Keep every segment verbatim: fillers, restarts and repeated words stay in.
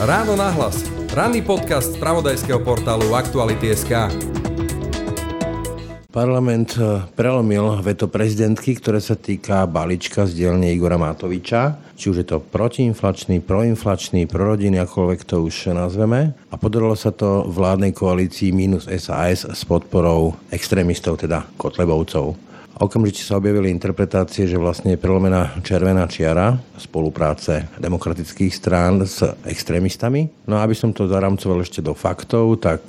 Ráno nahlas. Ranný podcast spravodajského portálu Aktuality.sk. Parlament prelomil veto prezidentky, ktoré sa týka balíčka z dielne Igora Matoviča. Či už je to protiinflačný, proinflačný, prorodinný, akoľvek to už nazveme. A podarilo sa to vládnej koalícii minus es a es s podporou extrémistov, teda Kotlebovcov. Okamžite sa objavili interpretácie, že vlastne je prelomená červená čiara spolupráce demokratických strán s extrémistami. No a aby som to zaramcoval ešte do faktov, tak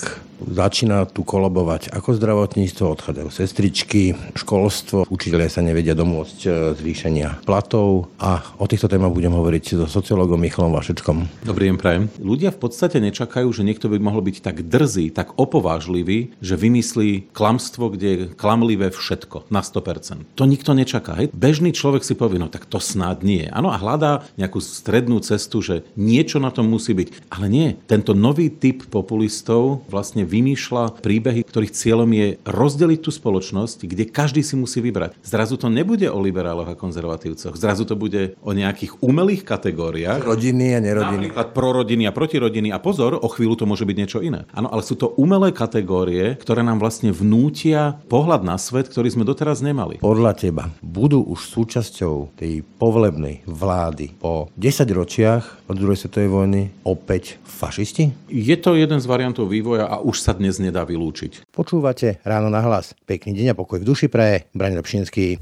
začína tu kolabovať ako zdravotníctvo, odchádzajú sestričky, školstvo, učitelia sa nevedia domôcť zvýšenia platov a o týchto témach budem hovoriť so sociológom Michalom Vašečkom. Dobrý deň, prajem. Ľudia v podstate nečakajú, že niekto by mohol byť tak drzý, tak opovážlivý, že vymyslí klamstvo, kde je klamlivé všetko na sto percent. To nikto nečaká. Hej? Bežný človek si povie, no tak to snáď nie. Áno, a hľadá nejakú strednú cestu, že niečo na tom musí byť. Ale nie. Tento nový typ populistov vlastne vymýšľa príbehy, ktorých cieľom je rozdeliť tú spoločnosť, kde každý si musí vybrať. Zrazu to nebude o liberáloch a konzervatívcoch. Zrazu to bude o nejakých umelých kategóriách. Rodiny a nerodiny. Napríklad prorodiny a protirodiny. A pozor, o chvíľu to môže byť niečo iné. Áno, ale sú to umelé kategórie, ktoré nám vlastne vnútia pohľad na svet, ktorý sme doteraz nemali. Podľa teba budú už súčasťou tej povlebnej vlády po desať ročiach od druhej svetovej vojny opäť fašisti? Je to jeden z variantov vývoja a už sa dnes nedá vylúčiť. Počúvate Ráno nahlas. Pekný deň a pokoj v duši praje Braňo Dobšinský.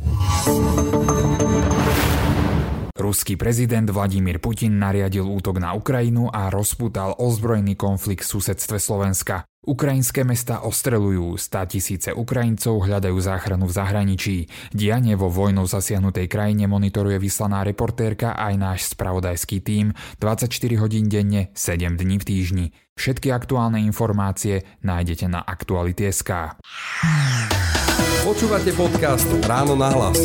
Ruský prezident Vladimír Putin nariadil útok na Ukrajinu a rozputal ozbrojený konflikt v susedstve Slovenska. Ukrajinské mestá ostreľujú, státisíce Ukrajincov hľadajú záchranu v zahraničí. Dianie vo vojnou zasiahnutej krajine monitoruje vyslaná reportérka aj náš spravodajský tím dvadsaťštyri hodín denne, sedem dní v týždni. Všetky aktuálne informácie nájdete na Aktuality.sk. Počúvate podcast Ráno nahlas.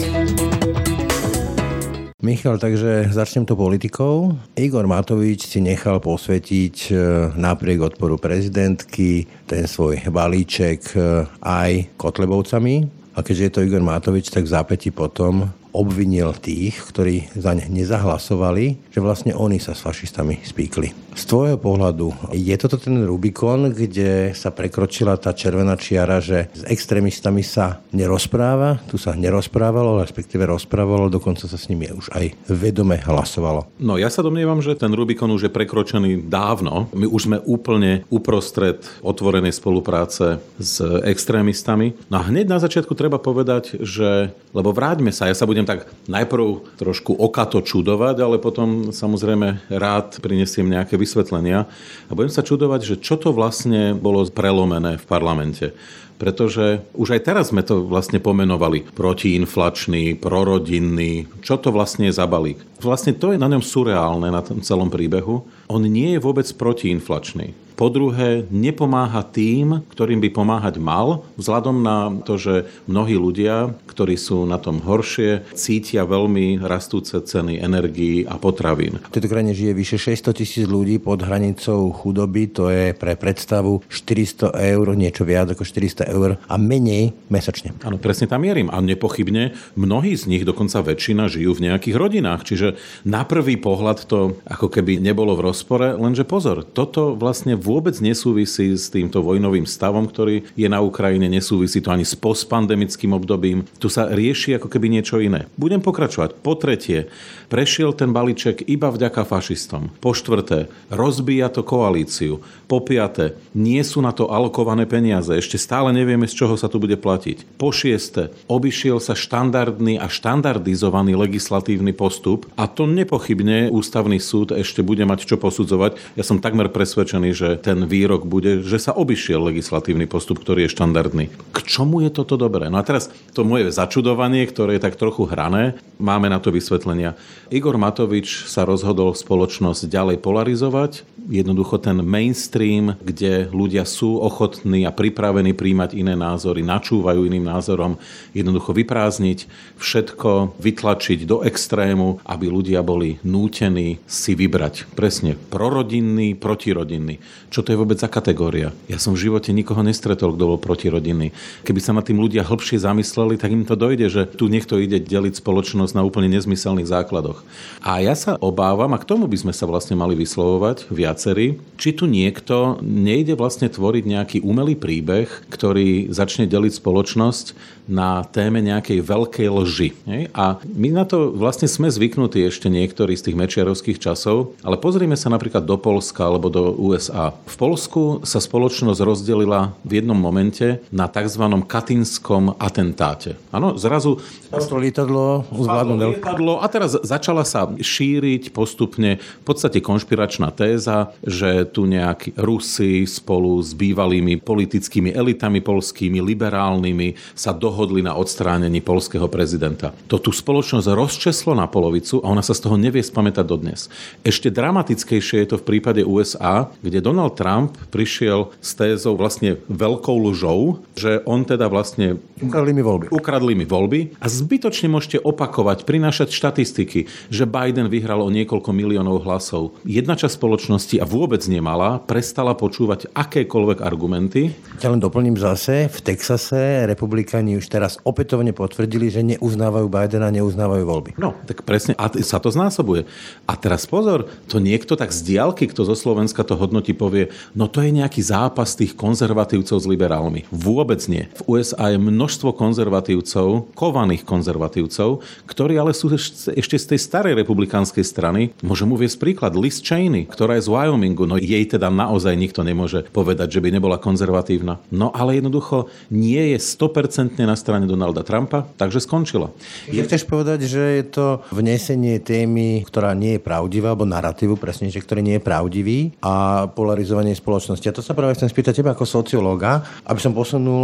Michal, takže začnem to politikou. Igor Matovič si nechal posvetiť napriek odporu prezidentky ten svoj balíček aj Kotlebovcami. A keďže je to Igor Matovič, tak v zápäti potom obvinil tých, ktorí zaň nezahlasovali, že vlastne oni sa s fašistami spíkli. Z tvojho pohľadu, je toto ten Rubikon, kde sa prekročila tá červená čiara, že s extrémistami sa nerozpráva, tu sa nerozprávalo, respektíve rozprávalo, dokonca sa s nimi už aj vedome hlasovalo? No ja sa domnievam, že ten Rubikon už je prekročený dávno. My už sme úplne uprostred otvorenej spolupráce s extrémistami. No a hneď na začiatku treba povedať, že, lebo vráťme sa, ja sa budem tak najprv trošku okato čudovať, ale potom samozrejme rád prinesiem nejaké vysvetlenia a budem sa čudovať, že čo to vlastne bolo prelomené v parlamente. Pretože už aj teraz sme to vlastne pomenovali protiinflačný, prorodinný, čo to vlastne je za balík. Vlastne to je na ňom surreálne, na tom celom príbehu. On nie je vôbec protiinflačný. Po druhé, nepomáha tým, ktorým by pomáhať mal, vzhľadom na to, že mnohí ľudia, ktorí sú na tom horšie, cítia veľmi rastúce ceny energií a potravín. V tejto krajine žije vyše šesťsto tisíc ľudí pod hranicou chudoby, to je pre predstavu štyristo eur, niečo viac ako štyristo eur a menej mesačne. Áno, presne tam mierim. A nepochybne mnohí z nich, dokonca väčšina, žijú v nejakých rodinách. Čiže na prvý pohľad to ako keby nebolo v rozpore, lenže pozor, toto vlastne vôbec nesúvisí s týmto vojnovým stavom, ktorý je na Ukrajine, nesúvisí to ani s postpandemickým obdobím. Tu sa rieši ako keby niečo iné. Budem pokračovať. Po tretie, prešiel ten balíček iba vďaka fašistom. Po štvrté, rozbíja to koalíciu. Po piaté, nie sú na to alokované peniaze. Ešte stále nevieme, z čoho sa tu bude platiť. Po šieste, obišiel sa štandardný a štandardizovaný legislatívny postup a to nepochybne ústavný súd ešte bude mať čo posudzovať. Ja som takmer presvedčený, že ten výrok bude, že sa obišiel legislatívny postup, ktorý je štandardný. K čomu je toto dobré? No a teraz to moje začudovanie, ktoré je tak trochu hrané, máme na to vysvetlenia. Igor Matovič sa rozhodol spoločnosť ďalej polarizovať, jednoducho ten mainstream, kde ľudia sú ochotní a pripravení príjmať iné názory, načúvajú iným názorom, jednoducho vyprázdniť, všetko vytlačiť do extrému, aby ľudia boli nútení si vybrať. Presne prorodinný, protirodinný. Čo to je vôbec za kategória? Ja som v živote nikoho nestretol, kto bol protirodinný. Keby sa na tým ľudia hlbšie zamysleli, tak im to dojde, že tu niekto ide deväť deliť spoločnosť na úplne nezmyselných základoch. A ja sa obávam, a k tomu by sme sa vlastne mali vyslovovať viacerí, či tu niekto nejde vlastne tvoriť nejaký umelý príbeh, ktorý začne deliť spoločnosť na téme nejakej veľkej lži. A my na to vlastne sme zvyknutí ešte niektorí z tých mečiarovských časov, ale pozrime sa napríklad do Poľska alebo do U S A. V Poľsku sa spoločnosť rozdelila v jednom momente na tzv. Katinskom atentáte. Áno, zrazu spadlo lietadlo, lietadlo a teraz začala sa šíriť postupne v podstate konšpiračná téza, že tu nejakí Rusi spolu s bývalými politickými elitami poľskými, liberálnymi sa dohodli na odstránení poľského prezidenta. To tú spoločnosť rozčeslo na polovicu a ona sa z toho nevie spamätať dodnes. Ešte dramatickejšie je to v prípade U S A, kde Donald Trump prišiel s tézou vlastne veľkou lžou, že on teda vlastne ukradli mi voľby. Ukradli mi voľby a zbytočne môžete opakovať, prinášať štatistiky, že Biden vyhral o niekoľko miliónov hlasov. Jedna časť spoločnosti a vôbec nemala, prestala počúvať akékoľvek argumenty. Ja len doplním zase, v Texase republikáni už teraz opätovne potvrdili, že neuznávajú Bidena, neuznávajú voľby. No, tak presne, a sa to znásobuje. A teraz pozor, to niekto tak z diaľky, kto zo Slovenska to hodnotí, povie, no to je nejaký zápas tých konzervatívcov s liberálmi. Vôbec nie. V U S A je množstvo konzervatívcov, kovaných konzervatívcov, ktorí ale sú ešte z tej starej republikánskej strany. Môžem uviesť príklad Liz Cheney, ktorá je z Wyomingu. No jej teda naozaj nikto nemôže povedať, že by nebola konzervatívna. No ale jednoducho nie je sto percent na strane Donalda Trumpa, takže skončila. Je... Chceš povedať, že je to vnesenie témy, ktorá nie je pravdivá, alebo narratívu, presne, že ktorý nie je pravdivý a polarizovanie spoločnosti. A to sa práve chcem spýtať teba ako sociológa, aby som posunul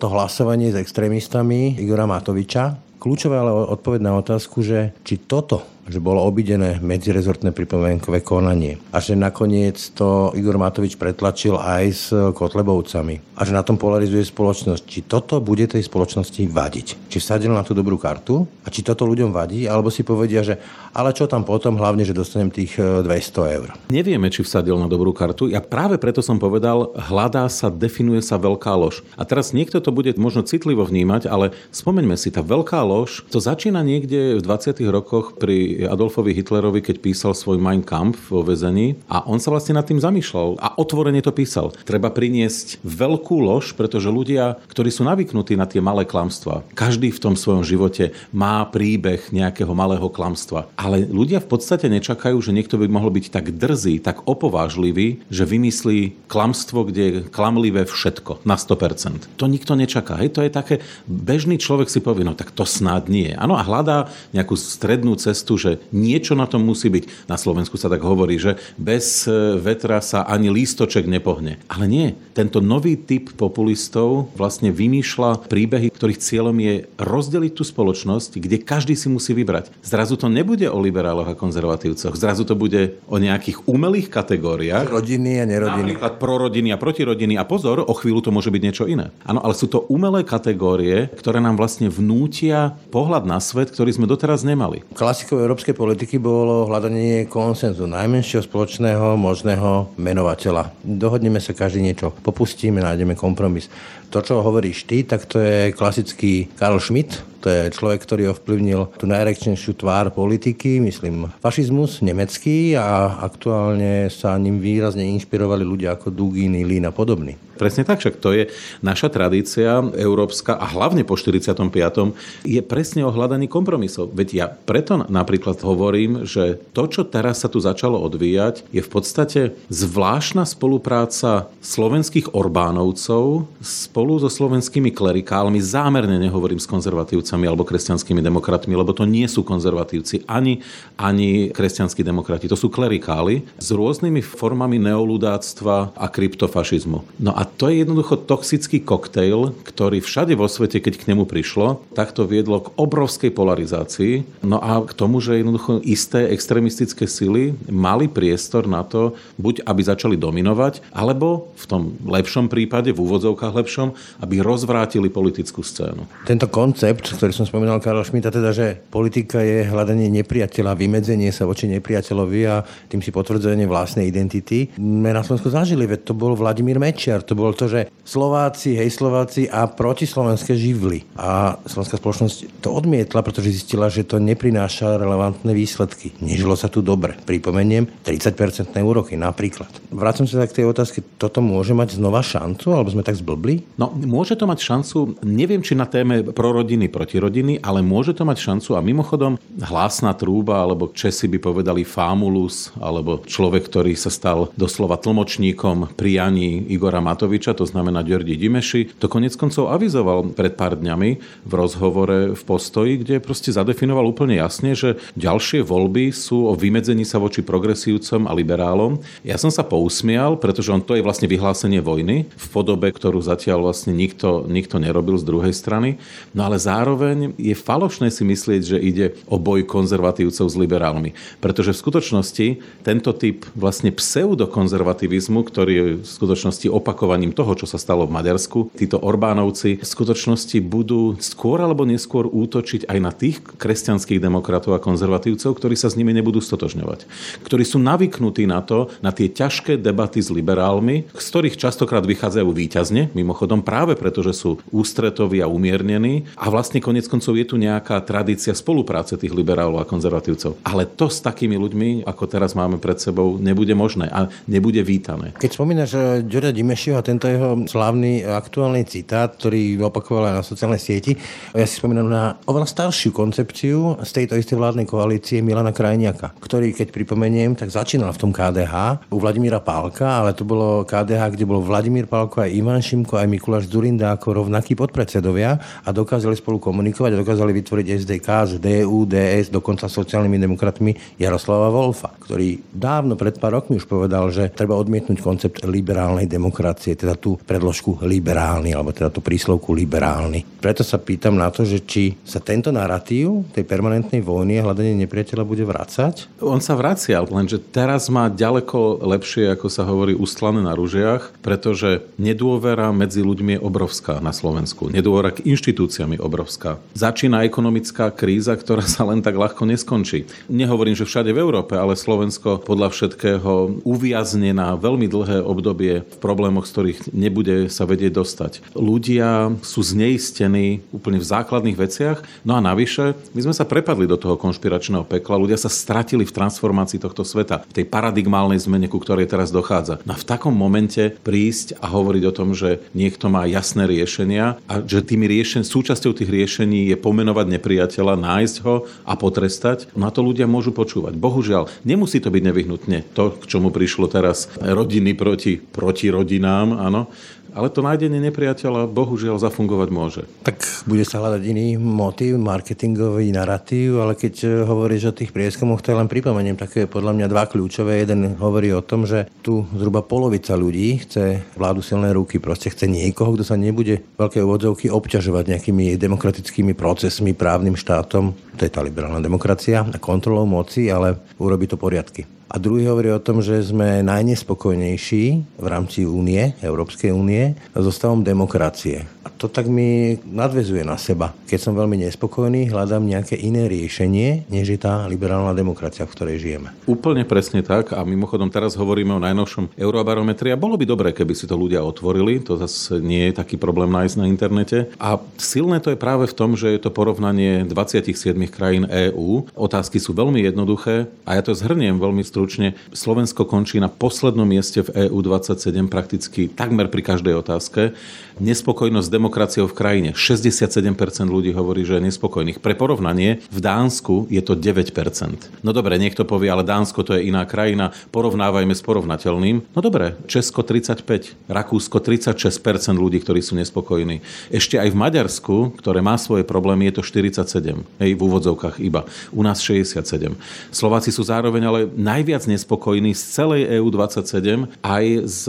to hlasovanie s extrémistami Igora Matoviča. Kľúčová ale odpoveď na otázku, že či toto, že bolo obídené medzirezortné pripomienkové konanie a že nakoniec to Igor Matovič pretlačil aj s Kotlebovcami a že na tom polarizuje spoločnosť. Či toto bude tej spoločnosti vadiť? Či vsadil na tú dobrú kartu a či toto ľuďom vadí? Alebo si povedia, že ale čo tam potom, hlavne, že dostanem tých dvesto eur. Nevieme, či vsadil na dobrú kartu. Ja práve preto som povedal, hľadá sa, definuje sa veľká lož. A teraz niekto to bude možno citlivo vnímať, ale spomeňme si, tá veľká lož, to začína niekde v dvadsiatych rokoch pri Adolfovi Hitlerovi, keď písal svoj Mein Kampf vo väzení a on sa vlastne nad tým zamýšľal a otvorene to písal. Treba priniesť veľkú lož, pretože ľudia, ktorí sú naviknutí na tie malé klamstvá, každý v tom svojom živote má príbeh nejakého malého klamstva, ale ľudia v podstate nečakajú, že niekto by mohol byť tak drzý, tak opovážlivý, že vymyslí klamstvo, kde je klamlivé všetko na sto percent. To nikto nečaká. Hej, to je také, bežný človek si povie, no tak to snáď nie. Áno, a hľadá nejakú strednú cestu, že niečo na tom musí byť. Na Slovensku sa tak hovorí, že bez vetra sa ani lístoček nepohne. Ale nie. Tento nový typ populistov vlastne vymýšľa príbehy, ktorých cieľom je rozdeliť tú spoločnosť, kde každý si musí vybrať. Zrazu to nebude o liberáloch a konzervatívcoch. Zrazu to bude o nejakých umelých kategóriách. Rodiny a nerodiny. Napríklad prorodiny a protirodiny. A pozor, o chvíľu to môže byť niečo iné. Áno, ale sú to umelé kategórie, ktoré nám vlastne vnútia pohľad na svet, ktorý sme doteraz nemali. Klasikou európskej politiky bolo hľadanie konsenzu, najmenšieho spoločného možného menovateľa. Dohodneme sa každý niečo, popustíme, nájdeme kompromis. To, čo hovoríš ty, tak to je klasický Karol Schmitt. To je človek, ktorý ovplyvnil tú najrekčnejšiu tvár politiky, myslím fašizmus nemecký a aktuálne sa ním výrazne inšpirovali ľudia ako Dugin, Illin a podobný. Presne tak, však to je naša tradícia európska a hlavne po štyridsiatom piatom je presne o hľadaní kompromisov. Veď ja preto napríklad hovorím, že to, čo teraz sa tu začalo odvíjať, je v podstate zvláštna spolupráca slovenských Orbánovcov spolu so slovenskými klerikálmi, zámerne nehovorím s konzervatívcami alebo kresťanskými demokratmi, lebo to nie sú konzervatívci, ani, ani kresťanskí demokrati. To sú klerikáli s rôznymi formami neoludáctva a kryptofašizmu. No a to je jednoducho toxický koktejl, ktorý všade vo svete, keď k nemu prišlo, tak to viedlo k obrovskej polarizácii. No a k tomu, že jednoducho isté extrémistické sily mali priestor na to, buď aby začali dominovať, alebo v tom lepšom prípade, v úvodzovkách lepšom, Matovičom, aby rozvrátili politickú scénu. Tento koncept, ktorý som spomínal, Karol Schmitt, teda, že politika je hľadanie nepriateľa, vymedzenie sa voči nepriateľovi a tým si potvrdzenie vlastnej identity. My na Slovensku zažili, veď to bol Vladimír Mečiar, to bolo to, že Slováci, hej Slováci a protislovenské živly. A slovenská spoločnosť to odmietla, pretože zistila, že to neprináša relevantné výsledky. Nežilo sa tu dobre. Pripomeniem, tridsaťpercentné úroky napríklad. Vrátim sa tak k tej otázke, toto môže mať znova šancu, alebo sme tak zblblí? No, môže to mať šancu, neviem, či na téme prorodiny, protirodiny, ale môže to mať šancu a mimochodom hlásna trúba, alebo Česi by povedali famulus, alebo človek, ktorý sa stal doslova tlmočníkom pri Jani Igora Matoviča, to znamená Juraj Dimeši, to konec koncov avizoval pred pár dňami v rozhovore v Postoji, kde proste zadefinoval úplne jasne, že ďalšie voľby sú o vymedzení sa voči progresívcom a liberálom. Ja som sa pousmial, pretože on to je vlastne vyhlásenie vojny v podobe, ktorú zatiaľ vlastne nikto, nikto nerobil z druhej strany. No ale zároveň je falošné si myslieť, že ide o boj konzervatívcov s liberálmi. Pretože v skutočnosti tento typ vlastne pseudokonzervativizmu, ktorý je v skutočnosti opakovaním toho, čo sa stalo v Maďarsku, títo Orbánovci v skutočnosti budú skôr alebo neskôr útočiť aj na tých kresťanských demokratov a konzervatívcov, ktorí sa s nimi nebudú stotožňovať. Ktorí sú naviknutí na to, na tie ťažké debaty s liberálmi, z ktorých častokrát vychádzajú víťazne, mimochodom práve preto, že sú ústretoví a umiernení a vlastne koniec koncov je tu nejaká tradícia spolupráce tých liberálov a konzervatívcov. Ale to s takými ľuďmi, ako teraz máme pred sebou, nebude možné a nebude vítané. Keď spomínaš Juraja Dimešiho a tento jeho slávny aktuálny citát, ktorý opakoval aj na sociálnej sieti, ja si spomínam na oveľa staršiu koncepciu z tejto istej vládnej koalície Milana Krajniaka, ktorý, keď pripomeniem, tak začínal v tom ká dé há u Vladimíra Palka, ale to bolo ká dé há, kde bol Vladimír Palko, aj Ivan Šimko, aj Mikuláš Zurinda ako rovnakí podpredsedovia a dokázali spolu komunikovať a dokázali vytvoriť es dé ká z dé ú, dé es, dokonca sociálnymi demokratmi Jaroslava Wolfa, ktorý dávno pred pár rokmi už povedal, že treba odmietnúť koncept liberálnej demokracie, teda tú predložku liberálny, alebo teda tú príslovku liberálny. Preto sa pýtam na to, že či sa tento narratív tej permanentnej vojny a hľadanie nepriateľa bude vracať? On sa vracia, lenže teraz má ďaleko lepšie, ako sa hovorí, ustlané na ružiach, pretože nedôvera medzi ľuďmi je obrovská na Slovensku. Nedôvera k inštitúciám je obrovská. Začína ekonomická kríza, ktorá sa len tak ľahko neskončí. Nehovorím, že všade v Európe, ale Slovensko podľa všetkého uviazne na veľmi dlhé obdobie v problémoch, z ktorých nebude sa vedieť dostať. Ľudia sú zneistení úplne v základných veciach. No a navyše, my sme sa prepadli do toho konšpiračného pekla. Ľudia sa stratili v transformácii tohto sveta, v tej paradigmálnej zmene, ku ktorej teraz dochádza. No a v takom momente prísť a hovoriť o tom, že niekto má jasné riešenia a že tými riešen- súčasťou tých riešení je pomenovať nepriateľa, nájsť ho a potrestať, na to ľudia môžu počúvať. Bohužiaľ, nemusí to byť nevyhnutne to, k čomu prišlo teraz rodiny proti, proti rodinám, áno. Ale to nájdenie nepriateľa bohužiaľ zafungovať môže. Tak bude sa hľadať iný motív, marketingový narratív, ale keď hovoríš o tých prieskumoch, to len pripomeniem, také podľa mňa dva kľúčové. Jeden hovorí o tom, že tu zhruba polovica ľudí chce vládu silnej ruky, proste chce niekoho, kto sa nebude veľké úvodzovky obťažovať nejakými demokratickými procesmi, právnym štátom, to je tá liberálna demokracia, a kontrolou moci, ale urobí to poriadky. A druhý hovorí o tom, že sme najnespokojnejší v rámci únie, Európskej únie, so stavom demokracie. A to tak mi nadväzuje na seba. Keď som veľmi nespokojný, hľadám nejaké iné riešenie, než je tá liberálna demokracia, v ktorej žijeme. Úplne presne tak. A mimochodom teraz hovoríme o najnovšom eurobarometri. A bolo by dobre, keby si to ľudia otvorili. To zase nie je taký problém nájsť na internete. A silné to je práve v tom, že je to porovnanie dvadsiatich siedmich krajín EÚ. Otázky sú veľmi jednoduché a ja to zhrniem veľmi stručne. Slovensko končí na poslednom mieste v E U dvadsaťsedem prakticky takmer pri každej otázke. Nespokojnosť s demokraciou v krajine. šesťdesiatsedem percent ľudí hovorí, že je nespokojných. Pre porovnanie, v Dánsku je to deväť percent. No dobre, niekto povie, ale Dánsko to je iná krajina, porovnávajme s porovnateľným. No dobre, Česko tridsaťpäť percent, Rakúsko tridsaťšesť percent ľudí, ktorí sú nespokojní. Ešte aj v Maďarsku, ktoré má svoje problémy, je to štyridsaťsedem percent. Hej, v úvodzovkách iba. U nás šesťdesiatsedem percent. Slováci sú zároveň ale najviac viac nespokojní z celej E U dvadsaťsedem aj s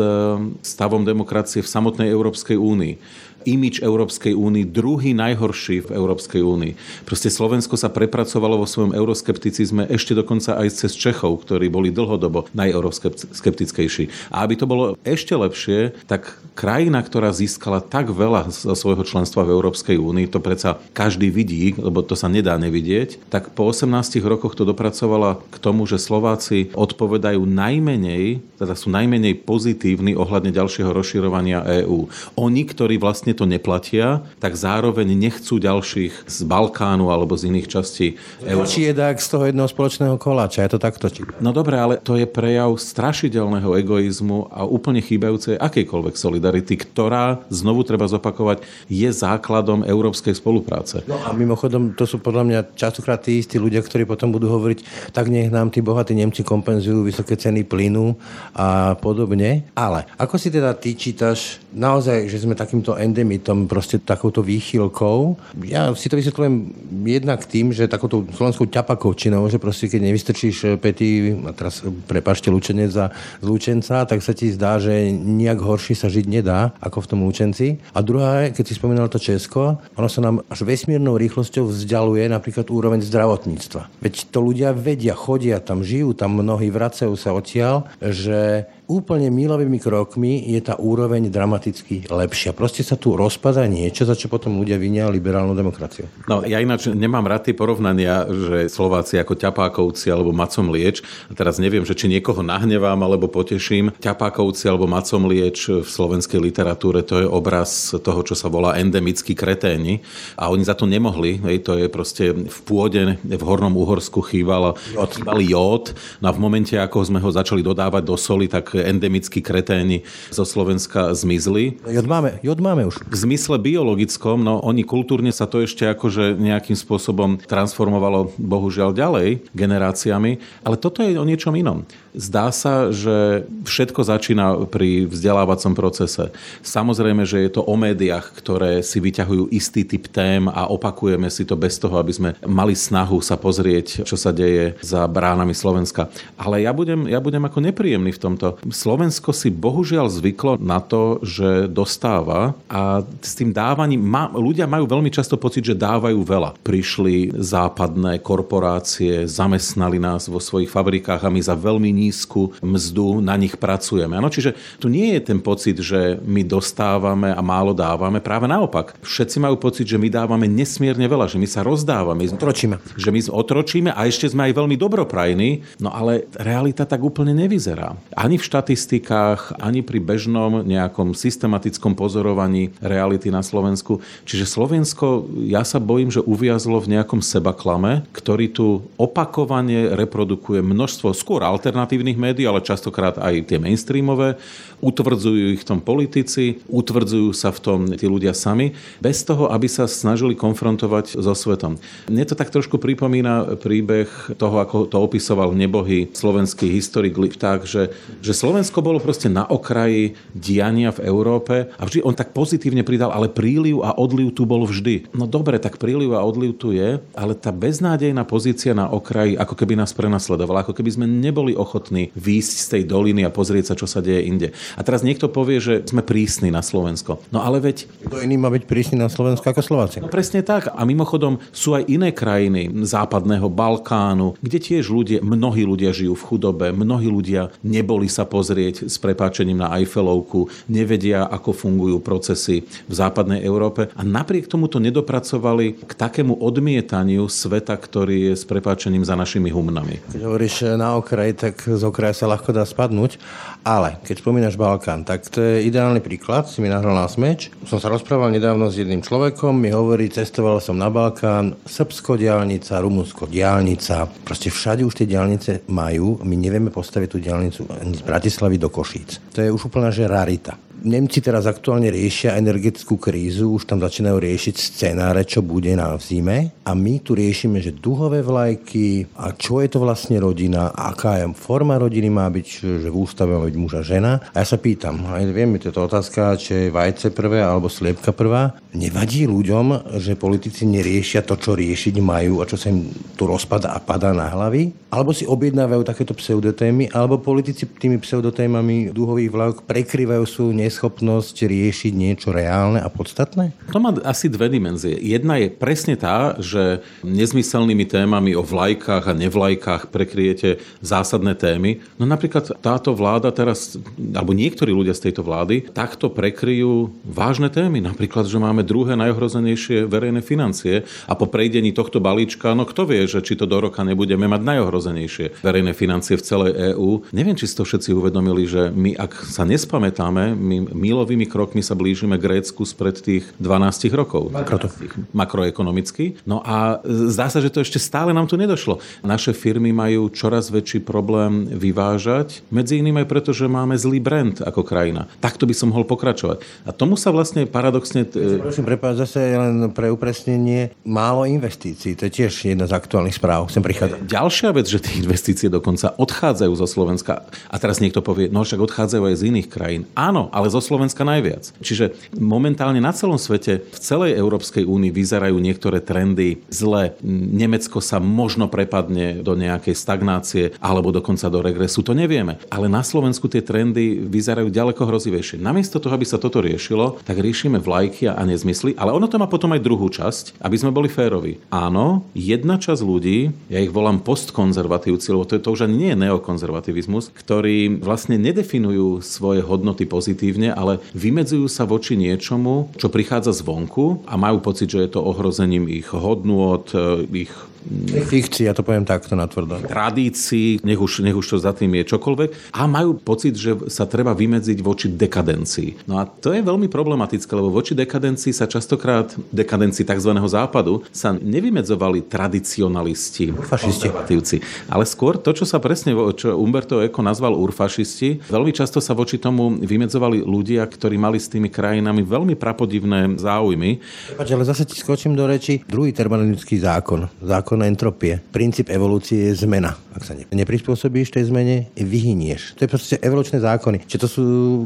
stavom demokracie v samotnej Európskej únii. imidž Európskej únie druhý najhorší v Európskej únii. Proste Slovensko sa prepracovalo vo svojom euroskepticizme ešte dokonca aj cez Čechov, ktorí boli dlhodobo najeuroskeptickejší. A aby to bolo ešte lepšie, tak krajina, ktorá získala tak veľa zo svojho členstva v Európskej únii, to predsa každý vidí, lebo to sa nedá nevidieť, tak po osemnástich rokoch to dopracovala k tomu, že Slováci odpovedajú najmenej, teda sú najmenej pozitívni ohľadne ďalšieho rozširovania EÚ. Oni, ktorí vlastne to neplatia, tak zároveň nechcú ďalších z Balkánu alebo z iných častí Európy. Čiedák z toho jedného spoločného koláča, je to takto? No dobre, ale to je prejav strašidelného egoizmu a úplne chýbajúcej akejkoľvek solidarity, ktorá, znovu treba zopakovať, je základom európskej spolupráce. No a mimochodom, to sú podľa mňa častokrát tí istí ľudia, ktorí potom budú hovoriť, tak nech nám tí bohatí Nemci kompenzujú vysoké ceny plynu a podobne. Ale ako si teda ty čítaš naozaj, že sme takýmto endemitom, proste takouto výchylkou? Ja si to vysvetľujem jednak tým, že takouto slovenskou ťapakovčinou, že proste keď nevystrčíš pety, a teraz prepáčte Lučenec za Lučenca, tak sa ti zdá, že nejak horší sa žiť nedá, ako v tom Lučenci. A druhá, keď si spomínal to Česko, ono sa nám až vesmírnou rýchlosťou vzdialuje napríklad úroveň zdravotníctva. Veď to ľudia vedia, chodia tam, žijú tam, mnohí vracajú sa odtiaľ, že úplne míľovými krokmi je tá úroveň dramaticky lepšia. Proste sa tu rozpadá niečo, za čo potom ľudia vinia liberálnu demokraciu. No, ja ináč nemám rád tie porovnania, že Slováci ako ťapákovci alebo macomlieč, a teraz neviem, že či niekoho nahnevám alebo poteším, ťapákovci alebo macomlieč v slovenskej literatúre, to je obraz toho, čo sa volá endemickí kreténi, a oni za to nemohli, hej, to je proste v pôde, v Hornom Uhorsku chýbal jód, no a v momente, ako sme ho začali dodávať do soli, tak endemickí kreténi zo Slovenska zmizli. Jod máme, jod máme už. V zmysle biologickom, no oni kultúrne sa to ešte akože nejakým spôsobom transformovalo bohužiaľ ďalej generáciami, ale toto je o niečom inom. Zdá sa, že všetko začína pri vzdelávacom procese. Samozrejme, že je to o médiách, ktoré si vyťahujú istý typ tém a opakujeme si to bez toho, aby sme mali snahu sa pozrieť, čo sa deje za bránami Slovenska. Ale ja budem, ja budem ako nepríjemný v tomto. Slovensko si bohužiaľ zvyklo na to, že dostáva, a s tým dávaním ma, ľudia majú veľmi často pocit, že dávajú veľa. Prišli západné korporácie, zamestnali nás vo svojich fabrikách a my za veľmi nízku mzdu na nich pracujeme. Ano, čiže tu nie je ten pocit, že my dostávame a málo dávame. Práve naopak. Všetci majú pocit, že my dávame nesmierne veľa, že my sa rozdávame. Otročíme. Že my otročíme a ešte sme aj veľmi dobroprajní. No ale realita tak úplne nevyzerá. Ani v štatistikách, ani pri bežnom nejakom systematickom pozorovaní reality na Slovensku. Čiže Slovensko, ja sa bojím, že uviazlo v nejakom sebaklame, ktorý tu opakovane reprodukuje množstvo skôr alternatívnych médií, ale častokrát aj tie mainstreamové. Utvrdzujú ich v tom politici, utvrdzujú sa v tom tí ľudia sami, bez toho, aby sa snažili konfrontovať so svetom. Mne to tak trošku pripomína príbeh toho, ako to opisoval nebohý slovenský historik Lipták, že že Slovensko bolo proste na okraji diania v Európe a vždy on tak pozitívne pridal, ale príliv a odliv tu bol vždy. No dobre, tak príliv a odliv tu je, ale tá beznádejná pozícia na okraji ako keby nás prenasledovala, ako keby sme neboli ochotní výjsť z tej doliny a pozrieť sa, čo sa deje inde. A teraz niekto povie, že sme prísni na Slovensko. No ale veď... Kto iný má byť prísny na Slovensko ako Slováci? No presne tak. A mimochodom sú aj iné krajiny západného Balkánu, kde tiež ľudia, mnohí ľudia žijú v chudobe, mnohí ľudia neboli sa pozrieť s prepáčením na Eiffelovku, nevedia, ako fungujú procesy v západnej Európe a napriek tomu to nedopracovali k takému odmietaniu sveta, ktorý je s prepáčením za našimi humnami. Keď hovoríš na okraj, tak z okraja sa ľahko dá spadnúť, ale keď spomínaš Balkán, tak to je ideálny príklad, si mi nahral na smeč. Som sa rozprával nedávno s jedným človekom, mi hovorí, cestoval som na Balkán, Srbsko diaľnica, Rumunsko diaľnica, proste všade už tie diaľnice majú, my nevieme postaviť tú diaľnicu z Bratislavy do Košíc. To je už úplná že rarita. Nemci teraz aktuálne riešia energetickú krízu, už tam začínajú riešiť scenáre, čo bude na zime. A my tu riešime, že duhové vlajky a čo je to vlastne rodina, aká je forma rodiny má byť, že v ústave má byť muž a žena. A ja sa pýtam, aj viem, je to otázka, či je vajce prvé alebo sliepka prvá. Nevadí ľuďom, že politici neriešia to, čo riešiť majú a čo sa im tu rozpada a padá na hlavy? Alebo si objednávajú takéto pseudotémy, alebo politici tými pseudotémami duhových vlajok prekryvajú svoju neschopnosť riešiť niečo reálne a podstatné? To má asi dve dimenzie. Jedna je presne tá, že nezmyselnými témami o vlajkách a nevlajkách prekryjete zásadné témy. No napríklad táto vláda teraz, alebo niektorí ľudia z tejto vlády, takto prekryjú vážne témy. Napríklad, že máme druhé najohrozenejšie verejné financie a po prejdení tohto balíčka, no kto vie, že či to do roka nebudeme mať najohrozenejšie verejné financie v celej EÚ. Neviem, či si to všetci uvedomili, že my, ak sa nespamätáme, my milovými krokmi sa blížime Grécku spred tých dvanástich rokov. dvanástich. Makroekonomicky. No a zdá sa, že to ešte stále nám tu nedošlo. Naše firmy majú čoraz väčší problém vyvážať, medzi iným aj preto, že máme zlý brand ako krajina. Takto by som mohol pokračovať. A tomu sa vlastne paradoxne... Prosím, prepáč, zase len pre upresnenie, málo investícií. To je tiež jedna z aktuálnych správ. Chcem prichádzať. Ďalšia vec, že tie investície dokonca odchádzajú zo Slovenska. A teraz niekto povie, no však odchádzajú aj z iných krajín. Áno, ale zo Slovenska najviac. Čiže momentálne na celom svete, v celej Európskej únii vyzerajú niektoré trendy zle. Nemecko sa možno prepadne do nejakej stagnácie alebo dokonca do regresu. To nevieme. Ale na Slovensku tie trendy vyzerajú ďaleko hrozivejšie. Namiesto toho, aby sa toto riešilo, tak riešime vlajky a nezmysly. Ale ono to má potom aj druhú časť, aby sme boli férovi. Áno, jedna časť ľudí, ja ich volám postkonzervatívci, lebo to, to už ani nie je neokonzervativizmus, ktorí vlastne nedefinujú svoje hodnoty pozitívne, ale vymedzujú sa voči niečomu, čo prichádza zvonku a majú pocit, že je to ohrozením ich hodnôt, ich... fikcií, ja to poviem takto natvrdo. Tradícií, nech už, nech už to za tým je čokoľvek. A majú pocit, že sa treba vymedziť voči dekadencii. No a to je veľmi problematické, lebo voči dekadencii sa častokrát, dekadencii tzv. Západu, sa nevymedzovali tradicionalisti, fašisti, ale skôr to, čo sa presne, čo Umberto Eco nazval urfašisti, veľmi často sa voči tomu vymedzovali ľudia, ktorí mali s tými krajinami veľmi prapodivné záujmy. Pač, ale zase ti skočím do reči. Druhý termodynamický zákon, zákon na entropie. Princíp evolúcie je zmena. Ak sa neprispôsobíš tej zmene, vyhynieš. To je proste evolučné zákony. Čiže to sú,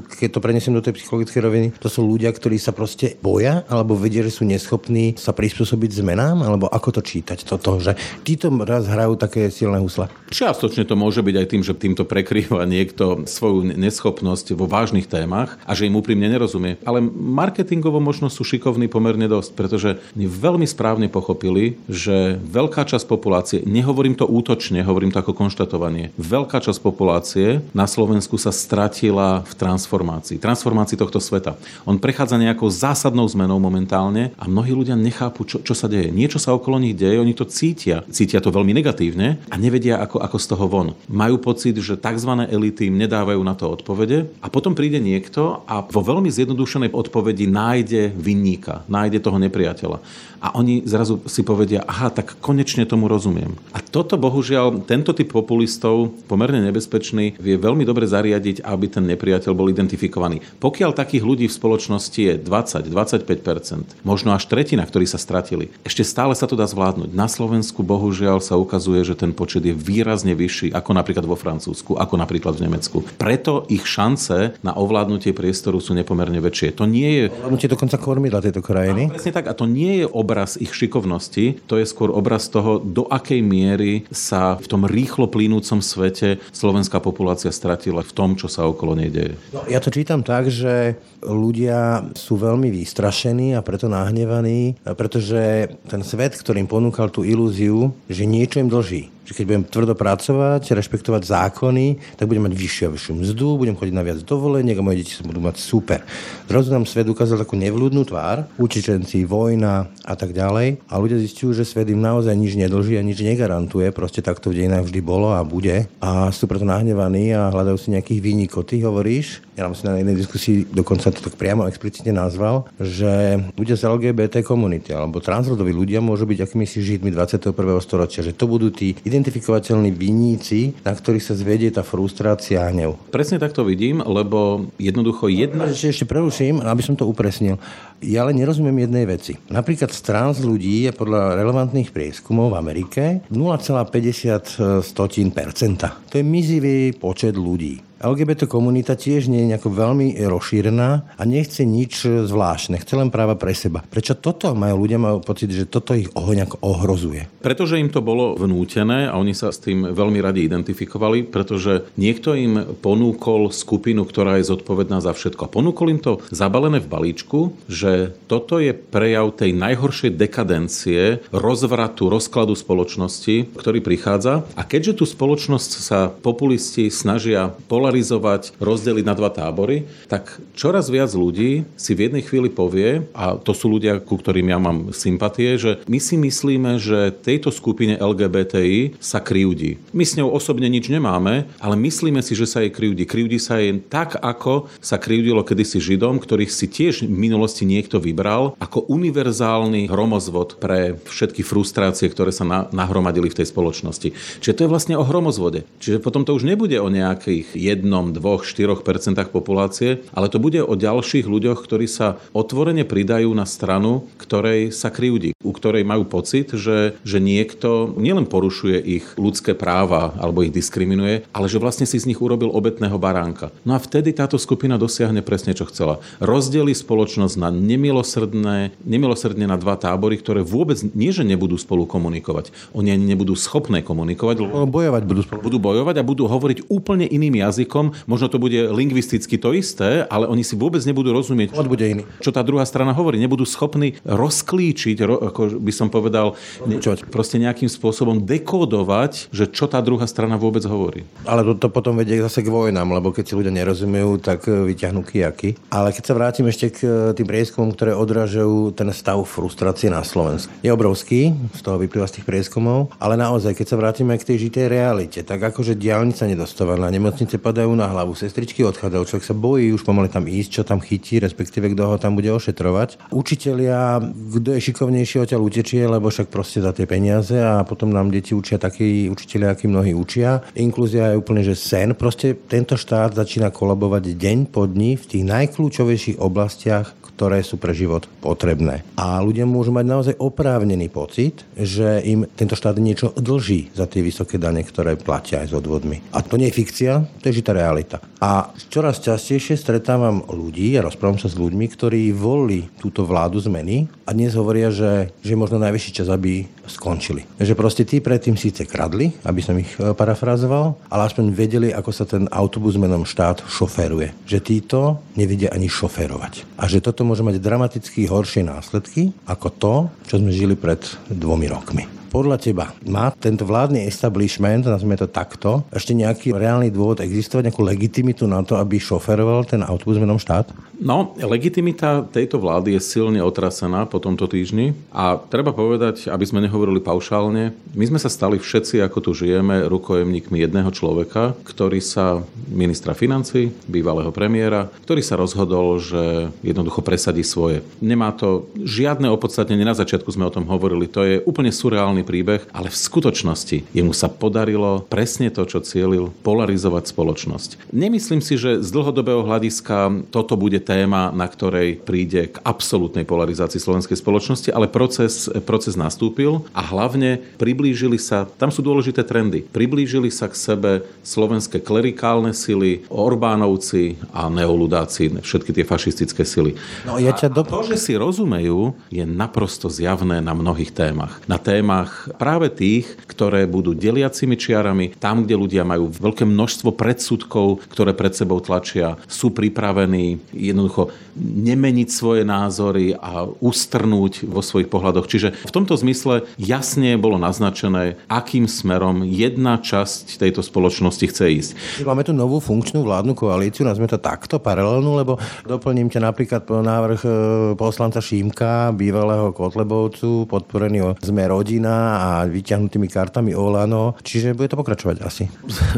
keď to prenesiem do tej psychologickej roviny, to sú ľudia, ktorí sa proste boja alebo vedia, že sú neschopní sa prispôsobiť zmenám, alebo ako to čítať toto, že títo raz hrajú také silné husle. Čiastočne to môže byť aj tým, že týmto prekrýva niekto svoju neschopnosť vo vážnych témach a že im úprimne nerozumie. Ale marketingovo možno sú šikovní pomerne dosť, pretože veľmi správne pochopili, že veľká Veľká časť populácie, nehovorím to útočne, hovorím to ako konštatovanie, veľká časť populácie na Slovensku sa stratila v transformácii, transformácii tohto sveta. On prechádza nejakou zásadnou zmenou momentálne a mnohí ľudia nechápu, čo, čo sa deje. Niečo sa okolo nich deje, oni to cítia. Cítia to veľmi negatívne a nevedia, ako, ako z toho von. Majú pocit, že tzv. Elity im nedávajú na to odpovede a potom príde niekto a vo veľmi zjednodušenej odpovedi nájde vinníka, nájde toho nepriateľa. A oni zrazu si povedia, aha, tak konečne tomu rozumiem. A toto, bohužiaľ, tento typ populistov, pomerne nebezpečný, vie veľmi dobre zariadiť, aby ten nepriateľ bol identifikovaný. Pokiaľ takých ľudí v spoločnosti je dvadsať až dvadsaťpäť percent, možno až tretina, ktorí sa stratili, ešte stále sa to dá zvládnuť. Na Slovensku, bohužiaľ, sa ukazuje, že ten počet je výrazne vyšší, ako napríklad vo Francúzsku, ako napríklad v Nemecku. Preto ich šance na ovládnutie priestoru sú nepomerne väčšie. To nie je ovládnutie dokonca kormidla tejto krajiny. Presne tak, a to nie je obraz ich šikovnosti, to je skôr obraz toho, do akej miery sa v tom rýchlo plynúcom svete slovenská populácia stratila v tom, čo sa okolo nej deje. No, ja to čítam tak, že ľudia sú veľmi vystrašení a preto nahnevaní, pretože ten svet, ktorým ponúkal tú ilúziu, že niečo im dlží. Že keď budem tvrdo pracovať, rešpektovať zákony, tak budem mať vyššiu a vyššiu mzdu, budem chodiť na viac dovoleniek a moje deti sa budú mať super. Zrazu nám svet ukázal takú nevľúdnu tvár, učičenci, vojna a tak ďalej. A ľudia zistujú, že svet im naozaj nič nedlží a nič negarantuje. Proste takto v dejinách vždy bolo a bude. A sú preto nahnevaní a hľadajú si nejakých výnikov. Ty hovoríš, ja nám si na jednej diskusii dokonca to tak priamo explicitne nazval, že ľudia z el gé bé té komunity alebo transrodoví ľudia môžu byť akýmisi židmi dvadsiateho prvého storočia, že to budú tí identifikovateľní vinníci, na ktorých sa zvedie tá frustrácia a hnev. Presne takto vidím, lebo jednoducho jedna... Ešte preruším, aby som to upresnil. Ja ale nerozumiem jednej veci. Napríklad trans ľudí je podľa relevantných prieskumov v Amerike nula celá päťdesiat stotín percenta. To je mizivý počet ľudí. el gé bé té komunita tiež nie je nejako veľmi rozšírená a nechce nič zvláštne. Chce len práva pre seba. Prečo toto majú ľudia, majú pocit, že toto ich nejako ohrozuje? Pretože im to bolo vnútené a oni sa s tým veľmi radi identifikovali, pretože niekto im ponúkol skupinu, ktorá je zodpovedná za všetko. Ponúkol im to zabalené v balíčku, že toto je prejav tej najhoršej dekadencie, rozvratu, rozkladu spoločnosti, ktorý prichádza. A keďže tú spoločnosť sa populisti snažia polarizovať, polarizovať, rozdeliť na dva tábory, tak čoraz viac ľudí si v jednej chvíli povie, a to sú ľudia, ku ktorým ja mám sympatie, že my si myslíme, že tejto skupine el gé bé té í sa kryjúdi. My s ňou osobne nič nemáme, ale myslíme si, že sa jej kryjúdi. Kryjúdi sa jej tak, ako sa kryjúdilo kedysi Židom, ktorých si tiež v minulosti niekto vybral, ako univerzálny hromozvod pre všetky frustrácie, ktoré sa na- nahromadili v tej spoločnosti. Čiže to je vlastne o hromozvode. Čiže potom to už nebude o nejakých jednom, dvoch, štyroch percentách populácie, ale to bude o ďalších ľuďoch, ktorí sa otvorene pridajú na stranu, ktorej sa kryjúdi, u ktorej majú pocit, že, že niekto nielen porušuje ich ľudské práva alebo ich diskriminuje, ale že vlastne si z nich urobil obetného baránka. No a vtedy táto skupina dosiahne presne, čo chcela. Rozdelí spoločnosť na nemilosrdné, nemilosrdne na dva tábory, ktoré vôbec nie, že nebudú spolu komunikovať. Oni ani nebudú schopné komunikovať. Bojovať budú spolu. Budú bojovať a budú hovoriť úplne iným jazykom, možno to bude lingvisticky to isté, ale oni si vôbec nebudú rozumieť, čo, čo tá druhá strana hovorí. Nebudú schopní rozklíčiť, ro, ako by som povedal, ne, proste nejakým spôsobom dekódovať, že čo tá druhá strana vôbec hovorí. Ale to, to potom vedie zase k vojnám, lebo keď si ľudia nerozumejú, tak vyťahnú kijaky. Ale keď sa vrátim ešte k tým prieskumom, ktoré odrážajú ten stav frustrácie na Slovensku. Je obrovský, z toho vyplýva z tých prieskumov, ale naozaj, keď sa vrátime k tej žitej realite, tak akože diaľnica nedostavaná, nemocnice padajú na hlavu, sestričky odchádzajú, človek sa bojí už pomaly tam ísť, čo tam chytí, respektíve kto ho tam bude ošetrovať. Učitelia, kto je šikovnejší, odtiaľ utečie, lebo však proste za tie peniaze a potom nám deti učia takí učitelia, akí mnohí učia. Inklúzia je úplne že sen, proste tento štát začína kolabovať deň po dni v tých najkľúčovejších oblastiach, ktoré sú pre život potrebné. A ľudia môžu mať naozaj oprávnený pocit, že im tento štát niečo dlží za tie vysoké dane, ktoré platia aj s odvodmi. A to nie je fikcia, to je žitá realita. A čoraz častejšie stretávam ľudí a rozprávam sa s ľuďmi, ktorí volili túto vládu zmeny a dnes hovoria, že je možno najvyšší čas, aby skončili. Že proste tí predtým síce kradli, aby som ich parafrázoval, ale aspoň vedeli, ako sa ten autobus menom štát šoféruje. Že títo nevedia ani šoférovať. A že toto môže mať dramaticky horšie následky ako to, čo sme žili pred dvomi rokmi. Podľa teba má tento vládny establishment, nazvime to takto, ešte nejaký reálny dôvod existovať, nejakú legitimitu na to, aby šoferoval ten autobus menom štát? No, legitimita tejto vlády je silne otrasená po tomto týždni a treba povedať, aby sme nehovorili paušálne, my sme sa stali všetci, ako tu žijeme, rukojemníkmi jedného človeka, ktorý sa, ministra financií, bývalého premiéra, ktorý sa rozhodol, že jednoducho presadí svoje. Nemá to žiadne opodstatnenie, na začiatku sme o tom hovorili, to je úplne surreálne príbeh, ale v skutočnosti jemu sa podarilo presne to, čo cielil, polarizovať spoločnosť. Nemyslím si, že z dlhodobého hľadiska toto bude téma, na ktorej príde k absolútnej polarizácii slovenskej spoločnosti, ale proces, proces nastúpil a hlavne priblížili sa, tam sú dôležité trendy, priblížili sa k sebe slovenské klerikálne sily, Orbánovci a neoludáci, všetky tie fašistické sily. No, ja ťa dopr- a to, že si rozumejú, je naprosto zjavné na mnohých témach. Na téma práve tých, ktoré budú deliacimi čiarami, tam, kde ľudia majú veľké množstvo predsudkov, ktoré pred sebou tlačia, sú pripravení jednoducho nemeniť svoje názory a ustrnúť vo svojich pohľadoch. Čiže v tomto zmysle jasne bolo naznačené, akým smerom jedna časť tejto spoločnosti chce ísť. Máme tu novú funkčnú vládnu koalíciu, nazvime to takto, paralelnú, lebo doplním ťa napríklad po návrh poslanca Šimka, bývalého Kotlebovcu, podporený Sme rodina a vyťahnutými kartami Olano. Čiže bude to pokračovať asi.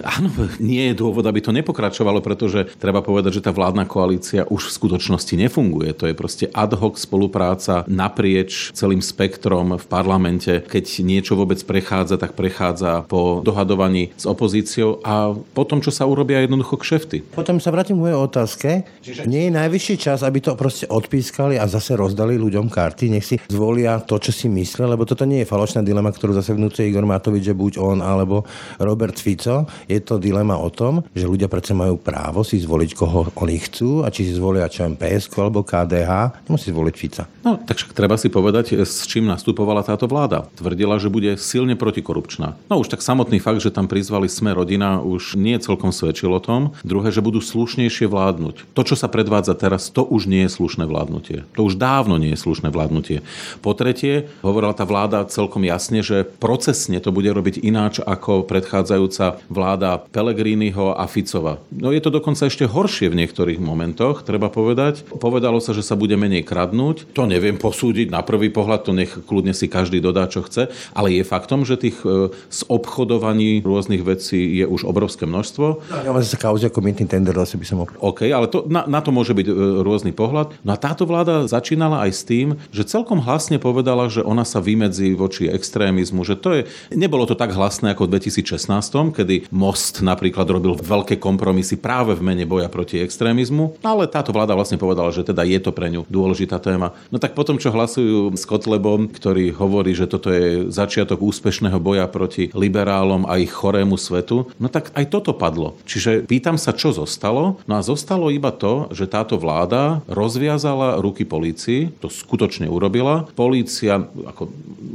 Áno, nie je dôvod, aby to nepokračovalo, pretože treba povedať, že tá vládna koalícia už v skutočnosti nefunguje. To je proste ad hoc spolupráca naprieč celým spektrom v parlamente. Keď niečo vôbec prechádza, tak prechádza po dohadovaní s opozíciou a potom, čo sa urobia jednoducho kšefty. Potom sa vrátim k mojej otázke. Čiže nie je najvyšší čas, aby to proste odpískali a zase rozdali ľuďom karty. Nech si zvolia to, čo si myslia, lebo toto nie je falošná dilema, ktorú zasadnúce Igor Matovič, že buď on alebo Robert Fico. Je to dilema o tom, že ľudia predsa majú právo si zvoliť, koho oni chcú, a či si zvolia čo len pé es ká alebo ká dé há, nemusí zvoliť Fica. No, tak však treba si povedať, s čím nastupovala táto vláda. Tvrdila, že bude silne protikorupčná. No už tak samotný fakt, že tam prizvali Sme rodina, už nie celkom svedčil o tom. Druhé, že budú slušnejšie vládnuť. To, čo sa predvádza teraz, to už nie je slušné vládnutie. To už dávno nie je slušné vládnutie. Po tretie, hovorila tá vláda celkom jasne, že procesne to bude robiť ináč ako predchádzajúca vláda Pellegriniho a Ficova. No je to dokonca ešte horšie v niektorých momentoch, treba povedať. Povedalo sa, že sa bude menej kradnúť. To neviem posúdiť na prvý pohľad, to nech kľudne si každý dodá, čo chce, ale je faktom, že tých e, z obchodovaní rôznych vecí je už obrovské množstvo. Ja vás sa kauzi ako mýtny tender, asi by som mohol. OK, ale to, na, na to môže byť e, rôzny pohľad. No a táto vláda začínala aj s tým, že celkom hlasne povedala, že ona sa vymedzí voči extrémizmu, že to je, nebolo to tak hlasné ako v dvetisícšestnásť, kedy Most napríklad robil veľké kompromisy práve v mene boja proti extrémizmu, ale táto vláda vlastne povedala, že teda je to pre ňu dôležitá téma. No tak potom, čo hlasujú s Kotlebom, ktorý hovorí, že toto je začiatok úspešného boja proti liberálom a ich chorému svetu, no tak aj toto padlo. Čiže pýtam sa, čo zostalo? No a zostalo iba to, že táto vláda rozviazala ruky polícii, to skutočne urobila. Polícia ako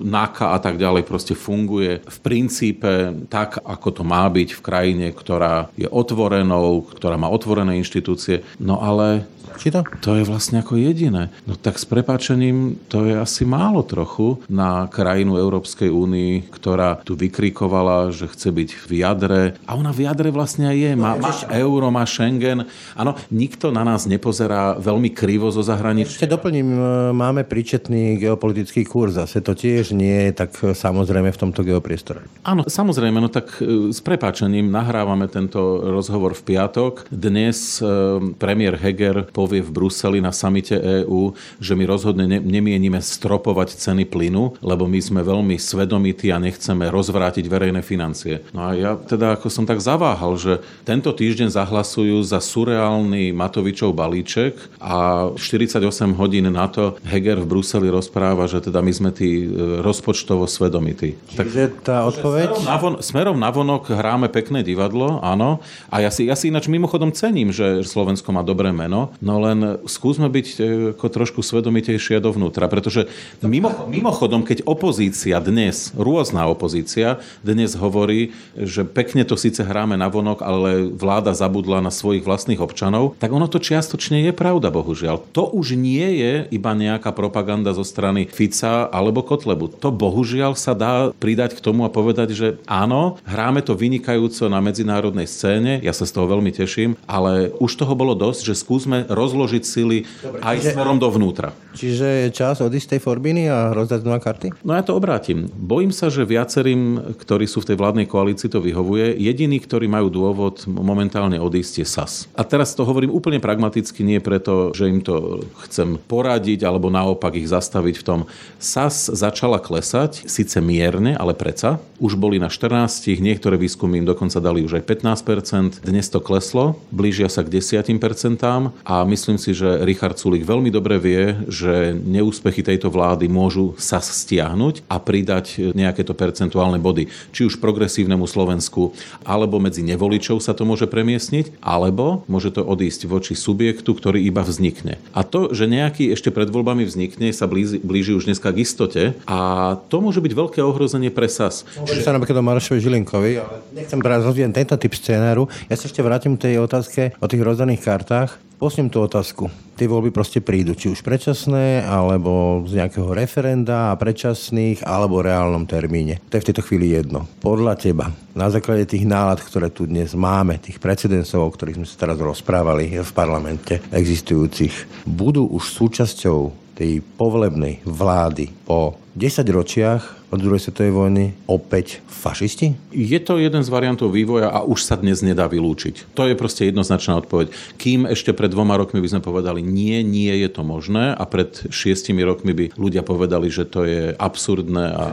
náka a tak ďalej proste funguje v princípe tak, ako to má byť v krajine, ktorá je otvorenou, ktorá má otvorené inštitúcie. No ale či to? To je vlastne ako jediné. No tak s prepáčením, to je asi málo trochu na krajinu Európskej únii, ktorá tu vykrikovala, že chce byť v jadre. A ona v jadre vlastne aj je. Má, má euro, má Schengen. Áno, nikto na nás nepozerá veľmi krivo zo zahraničia. Ešte doplním, máme príčetný geopolitický kurz. Zase to tiež nie je tak samozrejme v tomto geopriestore. Áno, samozrejme, no tak s prepáčením nahrávame tento rozhovor v piatok. Dnes premiér Heger povie v Bruseli na samite é ú, že my rozhodne ne- nemienime stropovať ceny plynu, lebo my sme veľmi svedomití a nechceme rozvrátiť verejné financie. No a ja teda ako som tak zaváhal, že tento týždeň zahlasujú za surreálny Matovičov balíček a štyridsaťosem hodín na to Heger v Bruseli rozpráva, že teda my sme tí rozpočtovo svedomití. Takže tá odpoveď? Smerom navon- smerom navonok hráme pekné divadlo, áno. A ja si, ja si ináč mimochodom cením, že Slovensko má dobré meno, no No len skúsme byť ako trošku svedomitejšia dovnútra, pretože mimo, mimochodom, keď opozícia dnes, rôzna opozícia dnes hovorí, že pekne to síce hráme navonok, ale vláda zabudla na svojich vlastných občanov, tak ono to čiastočne je pravda, bohužiaľ. To už nie je iba nejaká propaganda zo strany Fica alebo Kotlebu. To bohužiaľ sa dá pridať k tomu a povedať, že áno, hráme to vynikajúco na medzinárodnej scéne, ja sa z toho veľmi teším, ale už toho bolo dosť, že skúsme rozložiť sily. Dobre, aj čiže smerom dovnútra. Čiže je čas odísť tej forbiny a rozdať nové karty? No ja to obrátim. Bojím sa, že viacerým, ktorí sú v tej vládnej koalícii, to vyhovuje. Jediní, ktorí majú dôvod momentálne odísť, je es a es. A teraz to hovorím úplne pragmaticky, nie preto, že im to chcem poradiť alebo naopak ich zastaviť v tom. es a es začala klesať, síce mierne, ale preca. Už boli na štrnásť, niektoré výskumy im dokonca dali už aj pätnásť percent. Dnes to kleslo, blížia sa k desať percent a myslím si, že Richard Sulík veľmi dobre vie, že neúspechy tejto vlády môžu sa stiahnuť a pridať nejaké to percentuálne body. Či už progresívnemu Slovensku, alebo medzi nevoličov sa to môže premiesniť, alebo môže to odísť voči subjektu, ktorý iba vznikne. A to, že nejaký ešte pred voľbami vznikne, sa blíži, blíži už dneska k istote a to môže byť veľké ohrozenie pre es a es. Môže sa napríklad o Marošovi Žilinkovi, ale nechcem brať rozvíjať tento typ scénáru. Ja sa ešte vrátim k tej otázke o tých rozdaných kartách. Posním tú otázku. Tie voľby proste prídu, či už predčasné, alebo z nejakého referenda a predčasných, alebo v reálnom termíne. To je v tejto chvíli jedno. Podľa teba, na základe tých nálad, ktoré tu dnes máme, tých precedensov, o ktorých sme sa teraz rozprávali v parlamente existujúcich, budú už súčasťou tej povolebnej vlády po desaťročiach od druhej svetovej vojny opäť fašisti? Je to jeden z variantov vývoja a už sa dnes nedá vylúčiť. To je proste jednoznačná odpoveď. Kým ešte pred dvoma rokmi by sme povedali, nie, nie je to možné a pred šiestimi rokmi by ľudia povedali, že to je absurdné a,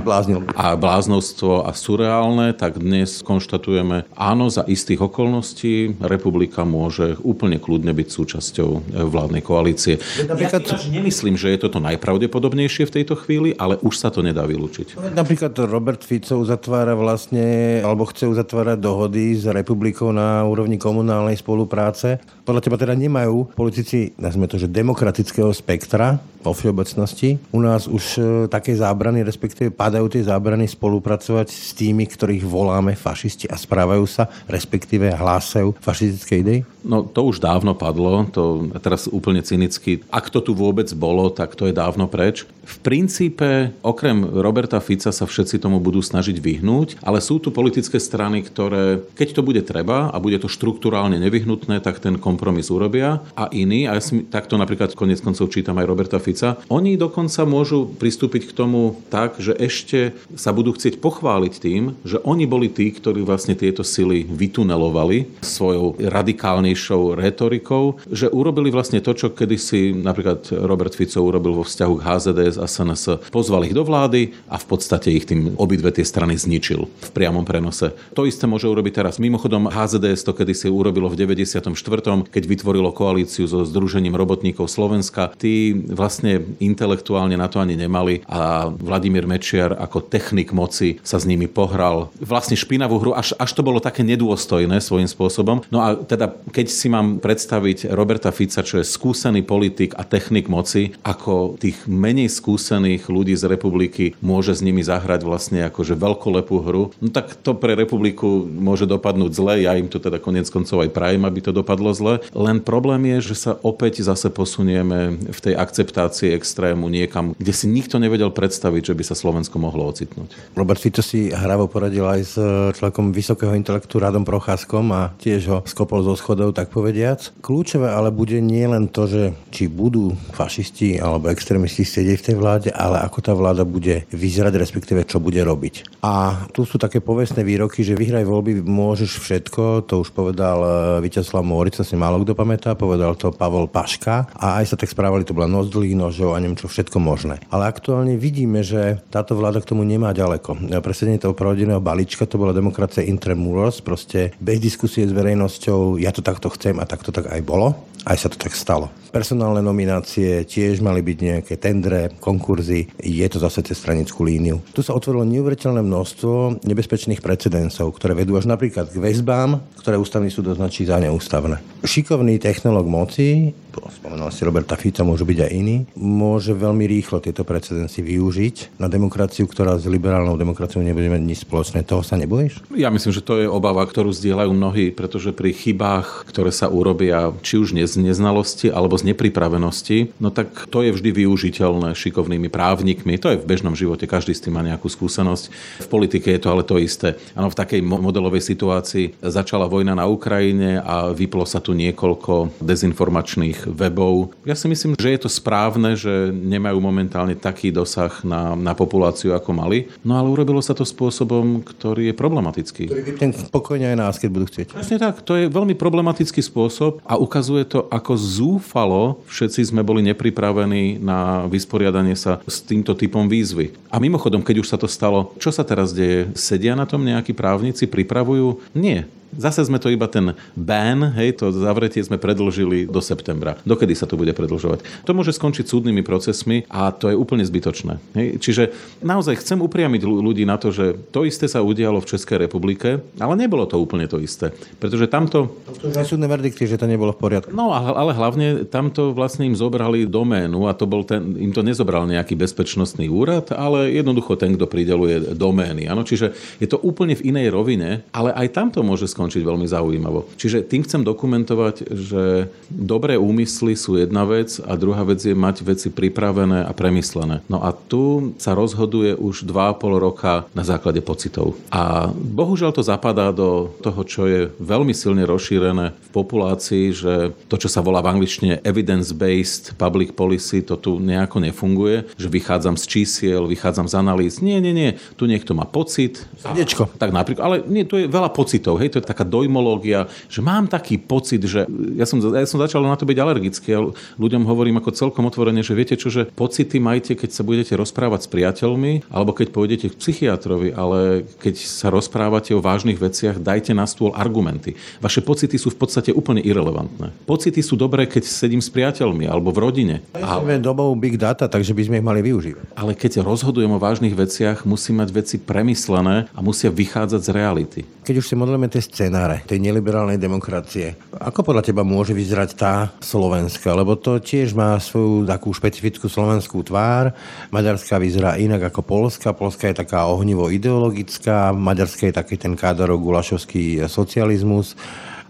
a bláznostvo a surreálne, tak dnes konštatujeme, áno, za istých okolností republika môže úplne kľudne byť súčasťou vládnej koalície. Ja, ja si nemyslím, že je toto najpravdepodobnejšie v tejto chvíli, ale už už sa to nedá vylúčiť. Napríklad Robert Fico uzatvára vlastne, alebo chce uzatvárať dohody s republikou na úrovni komunálnej spolupráce. Podľa teba teda nemajú politici, nazvime to, že demokratického spektra vo všeobecnosti. U nás už také zábrany, respektíve padajú tie zábrany spolupracovať s tými, ktorých voláme fašisti a správajú sa, respektíve hlásajú fašistické idei? No to už dávno padlo, to teraz úplne cynicky. Ak to tu vôbec bolo, tak to je dávno preč. V princípe, okrem Roberta Fica sa všetci tomu budú snažiť vyhnúť, ale sú tu politické strany, ktoré, keď to bude treba a bude to štruktúrálne nevyhnutné, tak ten kompromis urobia. A iní, a ja si takto napríklad koniec koncov čítam aj Roberta Fica, oni dokonca môžu pristúpiť k tomu tak, že ešte sa budú chcieť pochváliť tým, že oni boli tí, ktorí vlastne tieto sily vytunelovali svojou radikálnejšou retorikou, že urobili vlastne to, čo kedysi napríklad Robert Fico urobil vo vzťahu k há zet dé es a es en es. Pozval ich do vlády a v podstate ich tým obidve tie strany zničil v priamom prenose. To isté môže urobiť teraz. Mimochodom, há zet dé es to kedysi urobilo v deväťdesiatom štvrtom keď vytvorilo koalíciu so Združením robotníkov Slovenska. Tí vlastne intelektuálne na to ani nemali a Vladimír Mečiar ako technik moci sa s nimi pohral. Vlastne špinavú hru, až, až to bolo také nedôstojné svojím spôsobom. No a teda, keď si mám predstaviť Roberta Fica, čo je skúsený politik a technik moci, ako tých menej skúsených ľudí z republiky môže s nimi zahrať vlastne akože veľkolepú hru, no tak to pre republiku môže dopadnúť zle. Ja im to teda koniec koncov aj prajem, aby to dopadlo zle. Len problém je, že sa opäť zase posunieme v tej akceptácii extrému niekam, kde si nikto nevedel predstaviť, že by sa Slovensko mohlo ocitnúť. Robert Fico si hravo poradil aj s človekom vysokého intelektu Radom Procházkom a tiež ho skopol zo schodov, tak povediac. Kľúčové ale bude nie len to, že či budú fašisti alebo extrémisti sedieť v tej vláde, ale ako tá vláda bude vyzerať, respektíve čo bude robiť. A tu sú také povestné výroky, že vyhraj voľby, môžeš všetko, to už povedal Víťazslav Móric, asi málo kto pamätá, povedal to Pavol Paška a aj sa tak správali, to bola noc dlhých nožov a neviem čo, všetko možné. Ale aktuálne vidíme, že táto vláda k tomu nemá ďaleko. Presedenie toho prorodinného balíčka, to bola demokracia intramuros, proste bez diskusie s verejnosťou, ja to takto chcem a takto tak aj bolo, aj sa to tak stalo. Personálne nominácie tiež mali byť nejaké tendre, konkurzy, je to zase cez stranickú líniu. Tu sa otvorilo neuveriteľné množstvo nebezpečných precedensov, ktoré vedú až napríklad k väzbám, ktoré ústavný súd označí za neústavné. Šikovný technológ moci, spomenul si Roberta Fica, môžu byť aj iní, môže veľmi rýchlo tieto precedensy využiť na demokraciu, ktorá s liberálnou demokraciou nebude mať nič spoločné. Toho sa nebojíš? Ja myslím, že to je obava, ktorú zdieľajú mnohí, pretože pri chybách, ktoré sa urobia, či už nie z neznalosti alebo z nepripravenosti, no tak to je vždy využiteľné šikovnými právnikmi. To je v bežnom živote, každý s tým má nejakú skúsenosť. V politike je to ale to isté. Áno, v takej modelovej situácii začala vojna na Ukrajine a vyplo sa tu niekoľko dezinformačných webov. Ja si myslím, že je to správne, že nemajú momentálne taký dosah na, na populáciu, ako mali. No ale urobilo sa to spôsobom, ktorý je problematický. Ktorý vypne spokojne aj nás, keď budú chcieť. Presne tak, to je veľmi problematický spôsob a ukazuje to, ako zúfalo všetci sme boli nepripravení na vysporiadanie sa s týmto typom výzvy. A mimochodom, keď už sa to stalo, čo sa teraz deje? Sedia na tom nejakí právnici, pripravujú? Nie. Zase sme to iba ten ban, hej, to zavretie sme predĺžili do septembra. Dokedy sa to bude predĺžovať? To môže skončiť súdnymi procesmi a to je úplne zbytočné. Hej. Čiže naozaj chcem upriamiť ľudí na to, že to isté sa udialo v Českej republike, ale nebolo to úplne to isté. Pretože tamto... To sú súdne verdikty, že to nebolo v poriadku. No ale hlavne tamto vlastne im zobrali doménu a to bol ten, im to nezobral nejaký bezpečnostný úrad, ale jednoducho ten, kto prideluje domény. Áno, čiže je to úplne v inej rovine, ale aj tamto môže skončiť končiť veľmi zaujímavo. Čiže tým chcem dokumentovať, že dobré úmysly sú jedna vec a druhá vec je mať veci pripravené a premyslené. No a tu sa rozhoduje už dva a pol roka na základe pocitov. A bohužiaľ to zapadá do toho, čo je veľmi silne rozšírené v populácii, že to, čo sa volá v angličtine evidence-based public policy, to tu nejako nefunguje, že vychádzam z čísiel, vychádzam z analýz. Nie, nie, nie. Tu niekto má pocit. Srdiečko. Tak napríklad. Ale nie, tu je veľa pocitov. Hej, to je taká dojmológia, že mám taký pocit, že ja som, ja som začal na to byť alergický. Ja ľuďom hovorím ako celkom otvorene, že viete čo, že pocity majte, keď sa budete rozprávať s priateľmi, alebo keď pôjdete k psychiatrovi, ale keď sa rozprávate o vážnych veciach, dajte na stôl argumenty. Vaše pocity sú v podstate úplne irelevantné. Pocity sú dobré, keď sedím s priateľmi alebo v rodine. Máme domov big data, takže by sme ich mali využívať. Ale keď rozhodujem o vážnych veciach, musí mať veci premyslené a musia vychádzať z reality. Keď už si modlíme tie scenáre tej neliberálnej demokracie, ako podľa teba môže vyzerať tá slovenská? Lebo to tiež má svoju takú špecifickú slovenskú tvár. Maďarská vyzerá inak ako poľská. Poľská je taká ohnivo ideologická, maďarská je taký ten kádaro-gulašovský socializmus.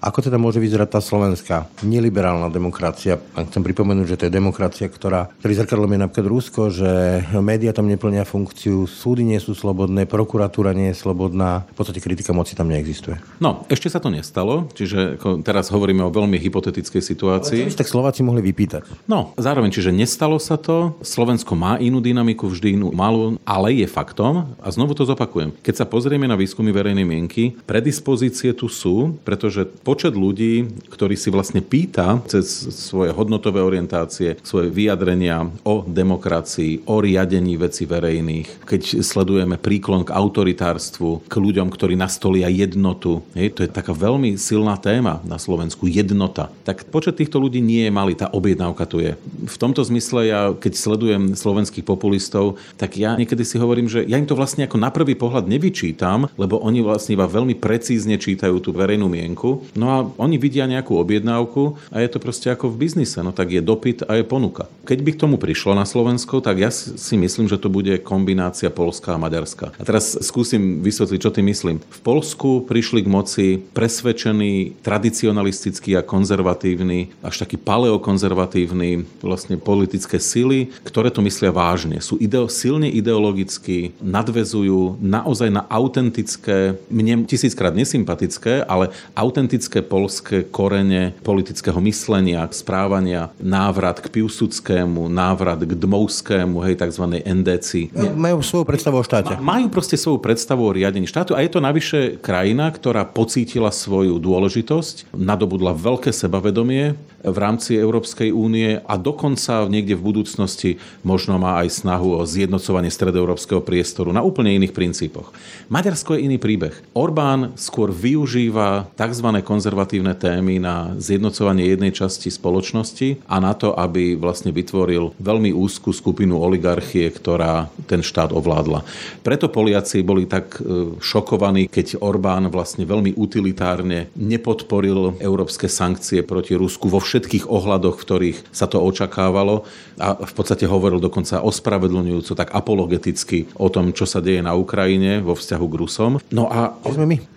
Ako teda môže vyzerať tá slovenská neliberálna demokracia? A chcem pripomenúť, že to je demokracia, ktorá, ktorý zrkadlom je napríklad Rusko, že médiá tam neplnia funkciu, súdy nie sú slobodné, prokuratúra nie je slobodná, v podstate kritika moci tam neexistuje. No, ešte sa to nestalo, čiže teraz hovoríme o veľmi hypotetickej situácii. Ale tak Slováci mohli vypýtať. No, zároveň, čiže nestalo sa to, Slovensko má inú dynamiku, vždy inú malú, ale je faktom, a znovu to zopakujem, keď sa pozrieme na výskumy verejnej mienky, predispozície tu sú, pretože počet ľudí, ktorí si vlastne pýta cez svoje hodnotové orientácie, svoje vyjadrenia o demokracii, o riadení vecí verejných, keď sledujeme príklon k autoritárstvu, k ľuďom, ktorí nastolia jednotu, hej, to je taká veľmi silná téma na Slovensku, jednota. Tak počet týchto ľudí nie je malý, tá objednávka tu je. V tomto zmysle ja, keď sledujem slovenských populistov, tak ja niekedy si hovorím, že ja im to vlastne ako na prvý pohľad nevyčítam, lebo oni vlastne iba veľmi precízne čítajú tú verejnú mienku. No a oni vidia nejakú objednávku a je to proste ako v biznise. No tak je dopyt a je ponuka. Keď by k tomu prišlo na Slovensko, tak ja si myslím, že to bude kombinácia poľská a maďarská. A teraz skúsim vysvetliť, čo tým myslím. V Poľsku prišli k moci presvedčení, tradicionalistickí a konzervatívni, až takí paleokonzervatívni vlastne politické sily, ktoré to myslia vážne. Sú ideo, silne ideologicky, nadvezujú naozaj na autentické, mne tisíckrát nesympatické, ale autentické poľské korene politického myslenia, správania, návrat k Piłsudskému, návrat k Dmovskému, hej, takzvanej en dé cé. Majú svoju predstavu o štáte. Majú proste svoju predstavu o riadení štátu a je to navyše krajina, ktorá pocítila svoju dôležitosť, nadobudla veľké sebavedomie v rámci Európskej únie a dokonca niekde v budúcnosti možno má aj snahu o zjednocovanie stredoeurópskeho priestoru na úplne iných princípoch. Maďarsko je iný príbeh. Orbán skôr využíva tzv. Konzervatívne témy na zjednocovanie jednej časti spoločnosti a na to, aby vlastne vytvoril veľmi úzku skupinu oligarchie, ktorá ten štát ovládla. Preto Poliaci boli tak šokovaní, keď Orbán vlastne veľmi utilitárne nepodporil európske sankcie proti Rusku vo všetkých ohľadoch, v ktorých sa to očakávalo a v podstate hovoril dokonca ospravedlňujúco, tak apologeticky o tom, čo sa deje na Ukrajine vo vzťahu k Rusom. No a,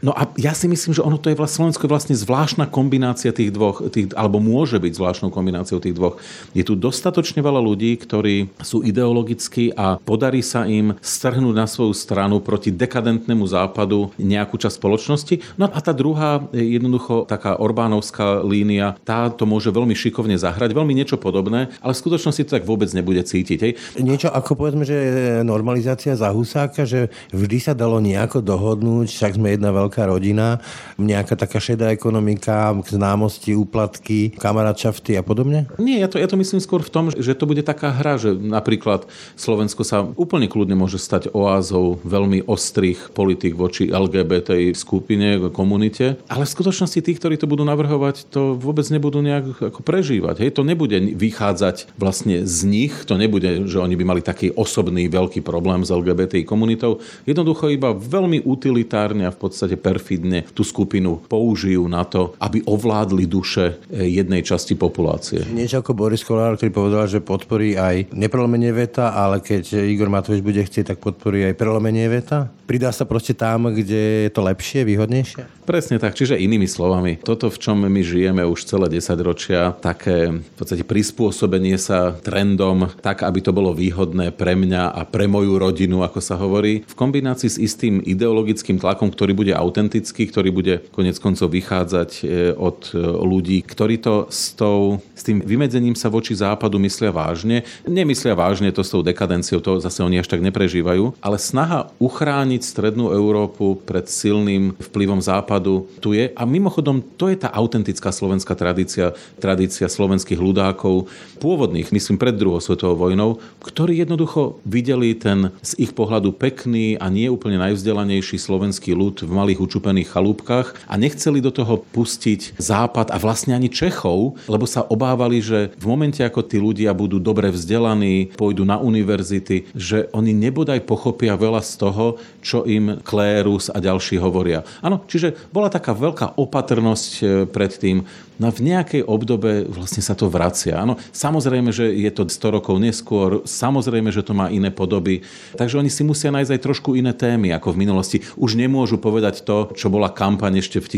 no a ja si myslím, že ono to je vlastne Slovensko vlastne zvláštna kombinácia tých dvoch, tých, alebo môže byť zvláštnou kombináciou tých dvoch. Je tu dostatočne veľa ľudí, ktorí sú ideologickí a podarí sa im strhnúť na svoju stranu proti dekadentnému západu nejakú časť spoločnosti. No a tá druhá, jednoducho taká orbánovská línia, tá to môže veľmi šikovne zahrať, veľmi niečo podobné, ale v skutočnosti to tak vôbec nebude cítiť. Hej. Niečo ako povedzme, že normalizácia za Husáka, že vždy sa dalo nejako dohodnúť, však sme jedna veľká rodina, nejaká taká šedá ekonomika, známosti, úplatky, kamarátšafty a podobne? Nie, ja to, ja to myslím skôr v tom, že to bude taká hra, že napríklad Slovensko sa úplne kľudne môže stať oázou veľmi ostrých politik voči el gé bé té skupine, komunite, ale v skutočnosti tí, ktorí to budú navrhovať, to vôbec nebudú nejak ako prežívať. Hej, to nebude vychádzať vlastne z nich, to nebude, že oni by mali taký osobný veľký problém s el gé bé té komunitou. Jednoducho iba veľmi utilitárne a v podstate perfidne tú skupinu používajú žijú na to, aby ovládli duše jednej časti populácie. Niečo ako Boris Kollár, ktorý povedal, že podporí aj neprelomenie veta, ale keď Igor Matovič bude chcieť, tak podporí aj prelomenie veta? Pridá sa proste tam, kde je to lepšie, výhodnejšie? Presne tak, čiže inými slovami, toto, v čom my žijeme už celé desaťročia, také v podstate prispôsobenie sa trendom, tak, aby to bolo výhodné pre mňa a pre moju rodinu, ako sa hovorí, v kombinácii s istým ideologickým tlakom, ktorý bude autentický, ktorý bude konec koncov vychá odchádzať od ľudí, ktorí to s, tou, s tým vymedzením sa voči západu myslia vážne. Nemyslia vážne to s tou dekadenciou, to zase oni až tak neprežívajú, ale snaha uchrániť strednú Európu pred silným vplyvom západu tu je. A mimochodom, to je tá autentická slovenská tradícia, tradícia slovenských ľudákov, pôvodných, myslím pred druhou svetovou vojnou, ktorí jednoducho videli ten z ich pohľadu pekný a nie úplne najvzdelanejší slovenský ľud v malých učupených chalúpkach a nechceli do toho pustiť Západ a vlastne ani Čechov, lebo sa obávali, že v momente, ako tí ľudia budú dobre vzdelaní, pôjdu na univerzity, že oni nebodaj pochopia veľa z toho, čo im klérus a ďalší hovoria. Áno, čiže bola taká veľká opatrnosť predtým. No v nejakej obdobe vlastne sa to vracia. Áno, samozrejme, že je to sto rokov neskôr, samozrejme, že to má iné podoby. Takže oni si musia nájsť aj trošku iné témy ako v minulosti. Už nemôžu povedať to, čo bola kampaň ešte v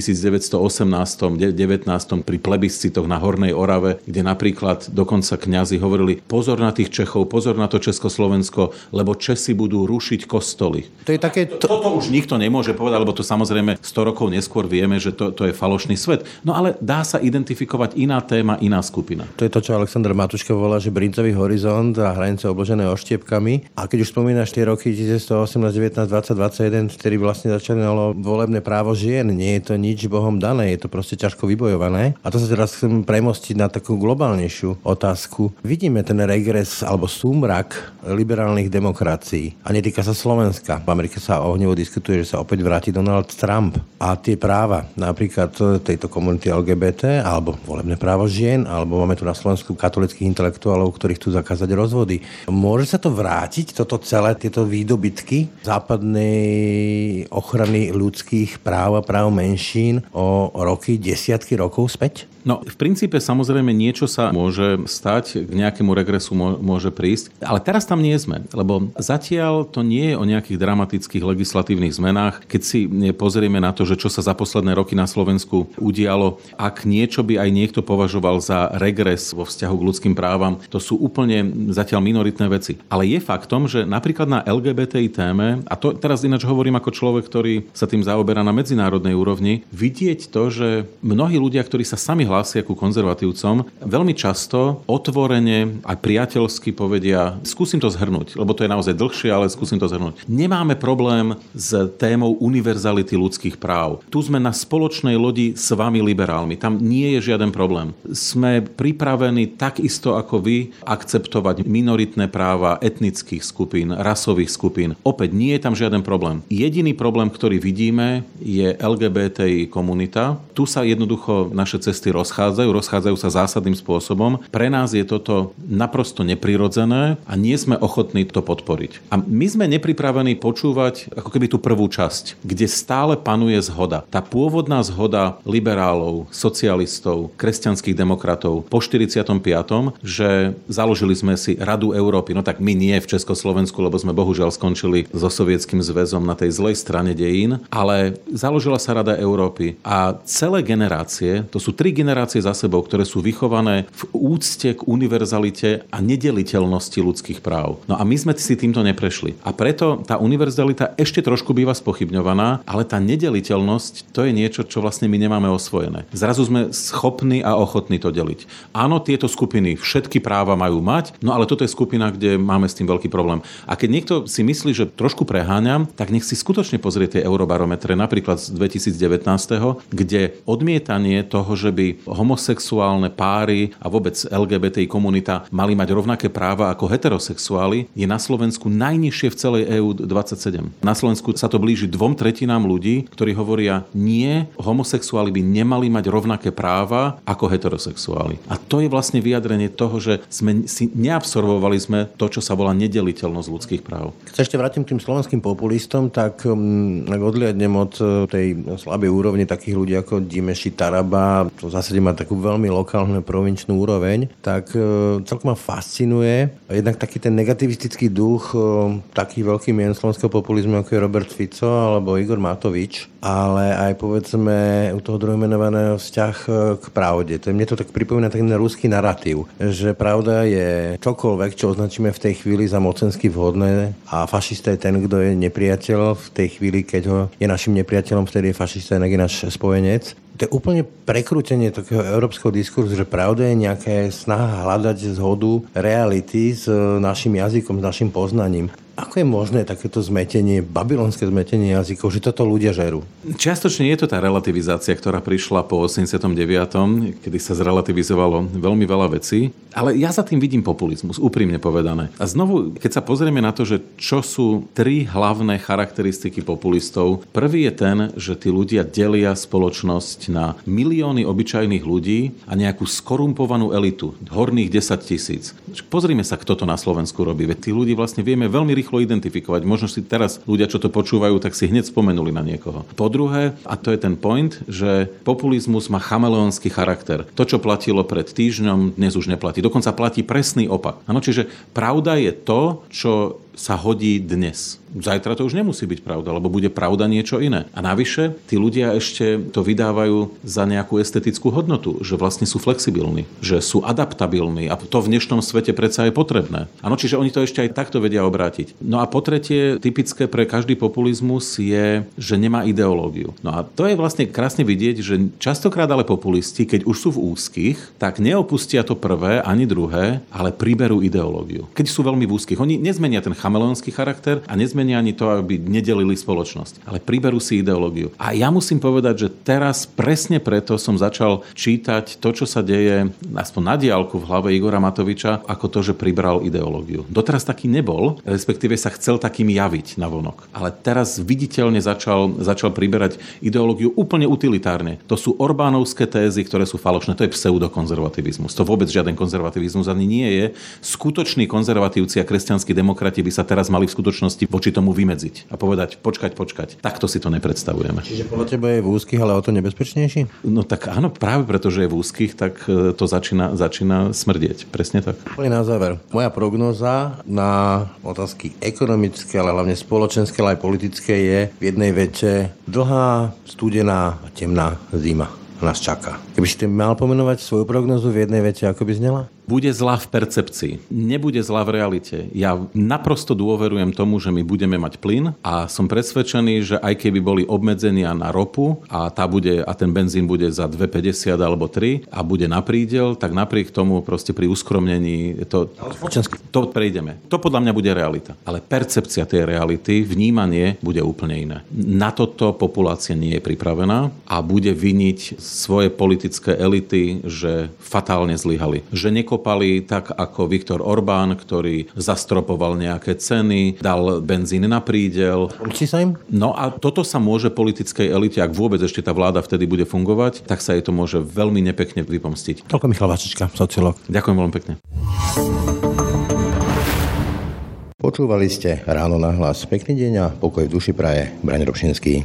devätnástom pri plebiscitoch na Hornej Orave, kde napríklad dokonca kňazi hovorili pozor na tých Čechov, pozor na to Československo, lebo Česi budú rušiť kostoly. To je také... To... Toto už nikto nemôže povedať, lebo to samozrejme sto rokov neskôr vieme, že to, to je falošný svet. No ale dá sa identifikovať iná téma, iná skupina. To je to, čo Alexander Matuška volá, že brincový horizont a hranice obložené oštiepkami. A keď už spomínaš tie roky devätnásť, dvadsať, dvadsaťjeden, vtedy vlastne začalo volebné právo žien. Nie je to nič Bohom dané, je to proste ťažko vybojované. A to sa teraz chcem premostiť na takú globálnejšiu otázku. Vidíme ten regres alebo súmrak liberálnych demokracií. A netýka sa Slovenska. V Amerike sa ohnivo diskutuje, že sa opäť vráti Donald Trump. A tie práva, napríklad tejto komunity el gé bé té, alebo volebné právo žien, alebo máme tu na Slovensku katolických intelektuálov, ktorých chcú zakázať rozvody. Môže sa to vrátiť, toto celé, tieto výdobytky západnej ochrany ľudských práv a práv menšín o roky, desiatky rokov späť? No, v princípe samozrejme niečo sa môže stať, k nejakému regresu môže prísť, ale teraz tam nie sme, lebo zatiaľ to nie je o nejakých dramatických legislatívnych zmenách. Keď si pozrieme na to, že čo sa za posledné roky na Slovensku udialo, ak niečo by aj niekto považoval za regres vo vzťahu k ľudským právam, to sú úplne zatiaľ minoritné veci. Ale je faktom, že napríklad na el gé bé té í téme, a to teraz ináč hovorím ako človek, ktorý sa tým zaoberá na medzinárodnej úrovni, vidieť to, že mnohí ľudia, ktorí sa sami hlásia ku konzervatívcom, veľmi často otvorene aj priateľsky povedia, skúsim to zhrnúť, lebo to je naozaj dlhšie, ale skúsim to zhrnúť. Nemáme problém s témou univerzality ľudských práv. Tu sme na spoločnej lodi s vami liberálmi. Tam nie je žiaden problém. Sme pripravení takisto ako vy akceptovať minoritné práva etnických skupín, rasových skupín. Opäť nie je tam žiaden problém. Jediný problém, ktorý vidíme, je el gé bé té í komunita. Tu sa jednoducho naše cesty rozhodnú. Rozchádzajú, rozchádzajú sa zásadným spôsobom. Pre nás je toto naprosto neprirodzené a nie sme ochotní to podporiť. A my sme nepripravení počúvať ako keby tú prvú časť, kde stále panuje zhoda. Tá pôvodná zhoda liberálov, socialistov, kresťanských demokratov po štyridsiatom piatom že založili sme si Radu Európy. No tak my nie v Československu, lebo sme bohužiaľ skončili so Sovietským zväzom na tej zlej strane dejín, ale založila sa Rada Európy a celé generácie, to sú tri generácie za sebou, ktoré sú vychované v úcte k univerzalite a nedeliteľnosti ľudských práv. No a my sme si týmto neprešli. A preto tá univerzalita ešte trošku býva spochybňovaná, ale tá nedeliteľnosť, to je niečo, čo vlastne my nemáme osvojené. Zrazu sme schopní a ochotní to deliť. Áno, tieto skupiny všetky práva majú mať, no ale toto je skupina, kde máme s tým veľký problém. A keď niekto si myslí, že trošku preháňam, tak nech si skutočne pozrie tie eurobarometre, napríklad z dvetisícdevätnásť, kde odmietanie toho, že by homosexuálne páry a vôbec el gé bé té í komunita mali mať rovnaké práva ako heterosexuáli, je na Slovensku najnižšie v celej E U dvadsaťsedem. Na Slovensku sa to blíži dvom tretinám ľudí, ktorí hovoria, nie, homosexuáli by nemali mať rovnaké práva ako heterosexuáli. A to je vlastne vyjadrenie toho, že sme si neabsorbovali sme to, čo sa volá nedeliteľnosť ľudských práv. Keď sa ešte vrátim k tým slovenským populistom, tak um, odliadnem od tej slabej úrovne takých ľudí ako Dimeši, Taraba, to zase má takú veľmi lokálnu provinčnú úroveň, tak e, celkom ma fascinuje. Jednak taký ten negativistický duch e, takých veľkých mien slovenského populizmu, ako je Robert Fico alebo Igor Matovič, ale aj povedzme u toho druhého menovaného vzťah k pravde. To mne to tak pripomína taký ruský narratív, že pravda je čokoľvek, čo označíme v tej chvíli za mocensky vhodné a fašista je ten, kto je nepriateľ v tej chvíli, keď ho je našim nepriateľom, vtedy je fašista, inak je náš spojenec. To je úplne prekrútenie takého európskeho diskurzu, že pravda je nejaká snaha hľadať zhodu reality s našim jazykom, s našim poznaním. Ako je možné takéto zmetenie, babylonské zmetenie jazykov, že toto ľudia žerú? Čiastočne je to tá relativizácia, ktorá prišla po osemdesiatom deviatom kedy sa zrelativizovalo veľmi veľa vecí, ale ja za tým vidím populizmus, úprimne povedané. A znovu, keď sa pozrieme na to, že čo sú tri hlavné charakteristiky populistov, prvý je ten, že tí ľudia delia spoločnosť na milióny obyčajných ľudí a nejakú skorumpovanú elitu, horných desať tisíc. Pozrime sa, kto to na Slovensku robí. Veď tí ľudí vlastne vieme veľmi rýchlo identifikovať. Možno si teraz ľudia, čo to počúvajú, tak si hneď spomenuli na niekoho. Po druhé, a to je ten point, že populizmus má chameleonský charakter. To, čo platilo pred týždňom, dnes už neplatí. Dokonca platí presný opak. Áno, čiže pravda je to, čo sa hodí dnes. Zajtra to už nemusí byť pravda, lebo bude pravda niečo iné. A navyše, tí ľudia ešte to vydávajú za nejakú estetickú hodnotu, že vlastne sú flexibilní, že sú adaptabilní a to v dnešnom svete predsa je potrebné. Áno, čiže oni to ešte aj takto vedia obrátiť. No a po tretie, typické pre každý populizmus je, že nemá ideológiu. No a to je vlastne krásne vidieť, že častokrát ale populisti, keď už sú v úzkých, tak neopustia to prvé ani druhé, ale priberú ideológiu. Keď sú veľmi v úzkých, oni nezmenia ten chameleonský charakter a nezmenia ani to, aby nedelili spoločnosť, ale priberú si ideológiu. A ja musím povedať, že teraz presne preto som začal čítať to, čo sa deje aspoň na diaľku v hlave Igora Matoviča, ako to, že pribral ideológiu. Doteraz taký nebol, respektíve sa chcel takým javiť navonok, ale teraz viditeľne začal, začal priberať ideológiu úplne utilitárne. To sú orbánovské tézy, ktoré sú falošné, to je pseudokonzervativizmus. To vôbec žiaden konzervativizmus ani nie je. Skutoční konzervatívci a kresťanskí demokrati by sa teraz mali v skutočnosti voči tomu vymedziť a povedať počkať, počkať. Takto si to nepredstavujeme. Čiže podľa teba je v úzkých, ale o to nebezpečnejší? No tak áno, práve preto, že je v úzkých, tak to začína, začína smrdieť. Presne tak. Poďme na záver. Moja prognóza na otázky ekonomické, ale hlavne spoločenské, ale aj politické je v jednej vete dlhá, studená a temná zima nás čaká. Keby si mal pomenovať svoju prognozu v jednej vete, ako by znela? Bude zlá v percepcii, nebude zlá v realite. Ja naprosto dôverujem tomu, že my budeme mať plyn a som presvedčený, že aj keby boli obmedzenia na ropu a tá bude a ten benzín bude za dve päťdesiat alebo tri a bude na prídel, tak napriek tomu proste pri uskromnení to, to prejdeme. To podľa mňa bude realita. Ale percepcia tej reality, vnímanie bude úplne iné. Na toto populácia nie je pripravená a bude viniť svoje politické elity, že fatálne zlyhali. Že neko kopali tak ako Viktor Orbán, ktorý zastropoval nejaké ceny, dal benzín na prídel. No a toto sa môže politickej elite, ak vôbec ešte tá vláda vtedy bude fungovať, tak sa jej to môže veľmi nepekne vypomstiť. Toľko Michal Vašečka, sociológ. Ďakujem veľmi pekne. Počúvali ste Ráno na hlas. Pekný deň a pokoj v duši praje Braňo Dobšinský.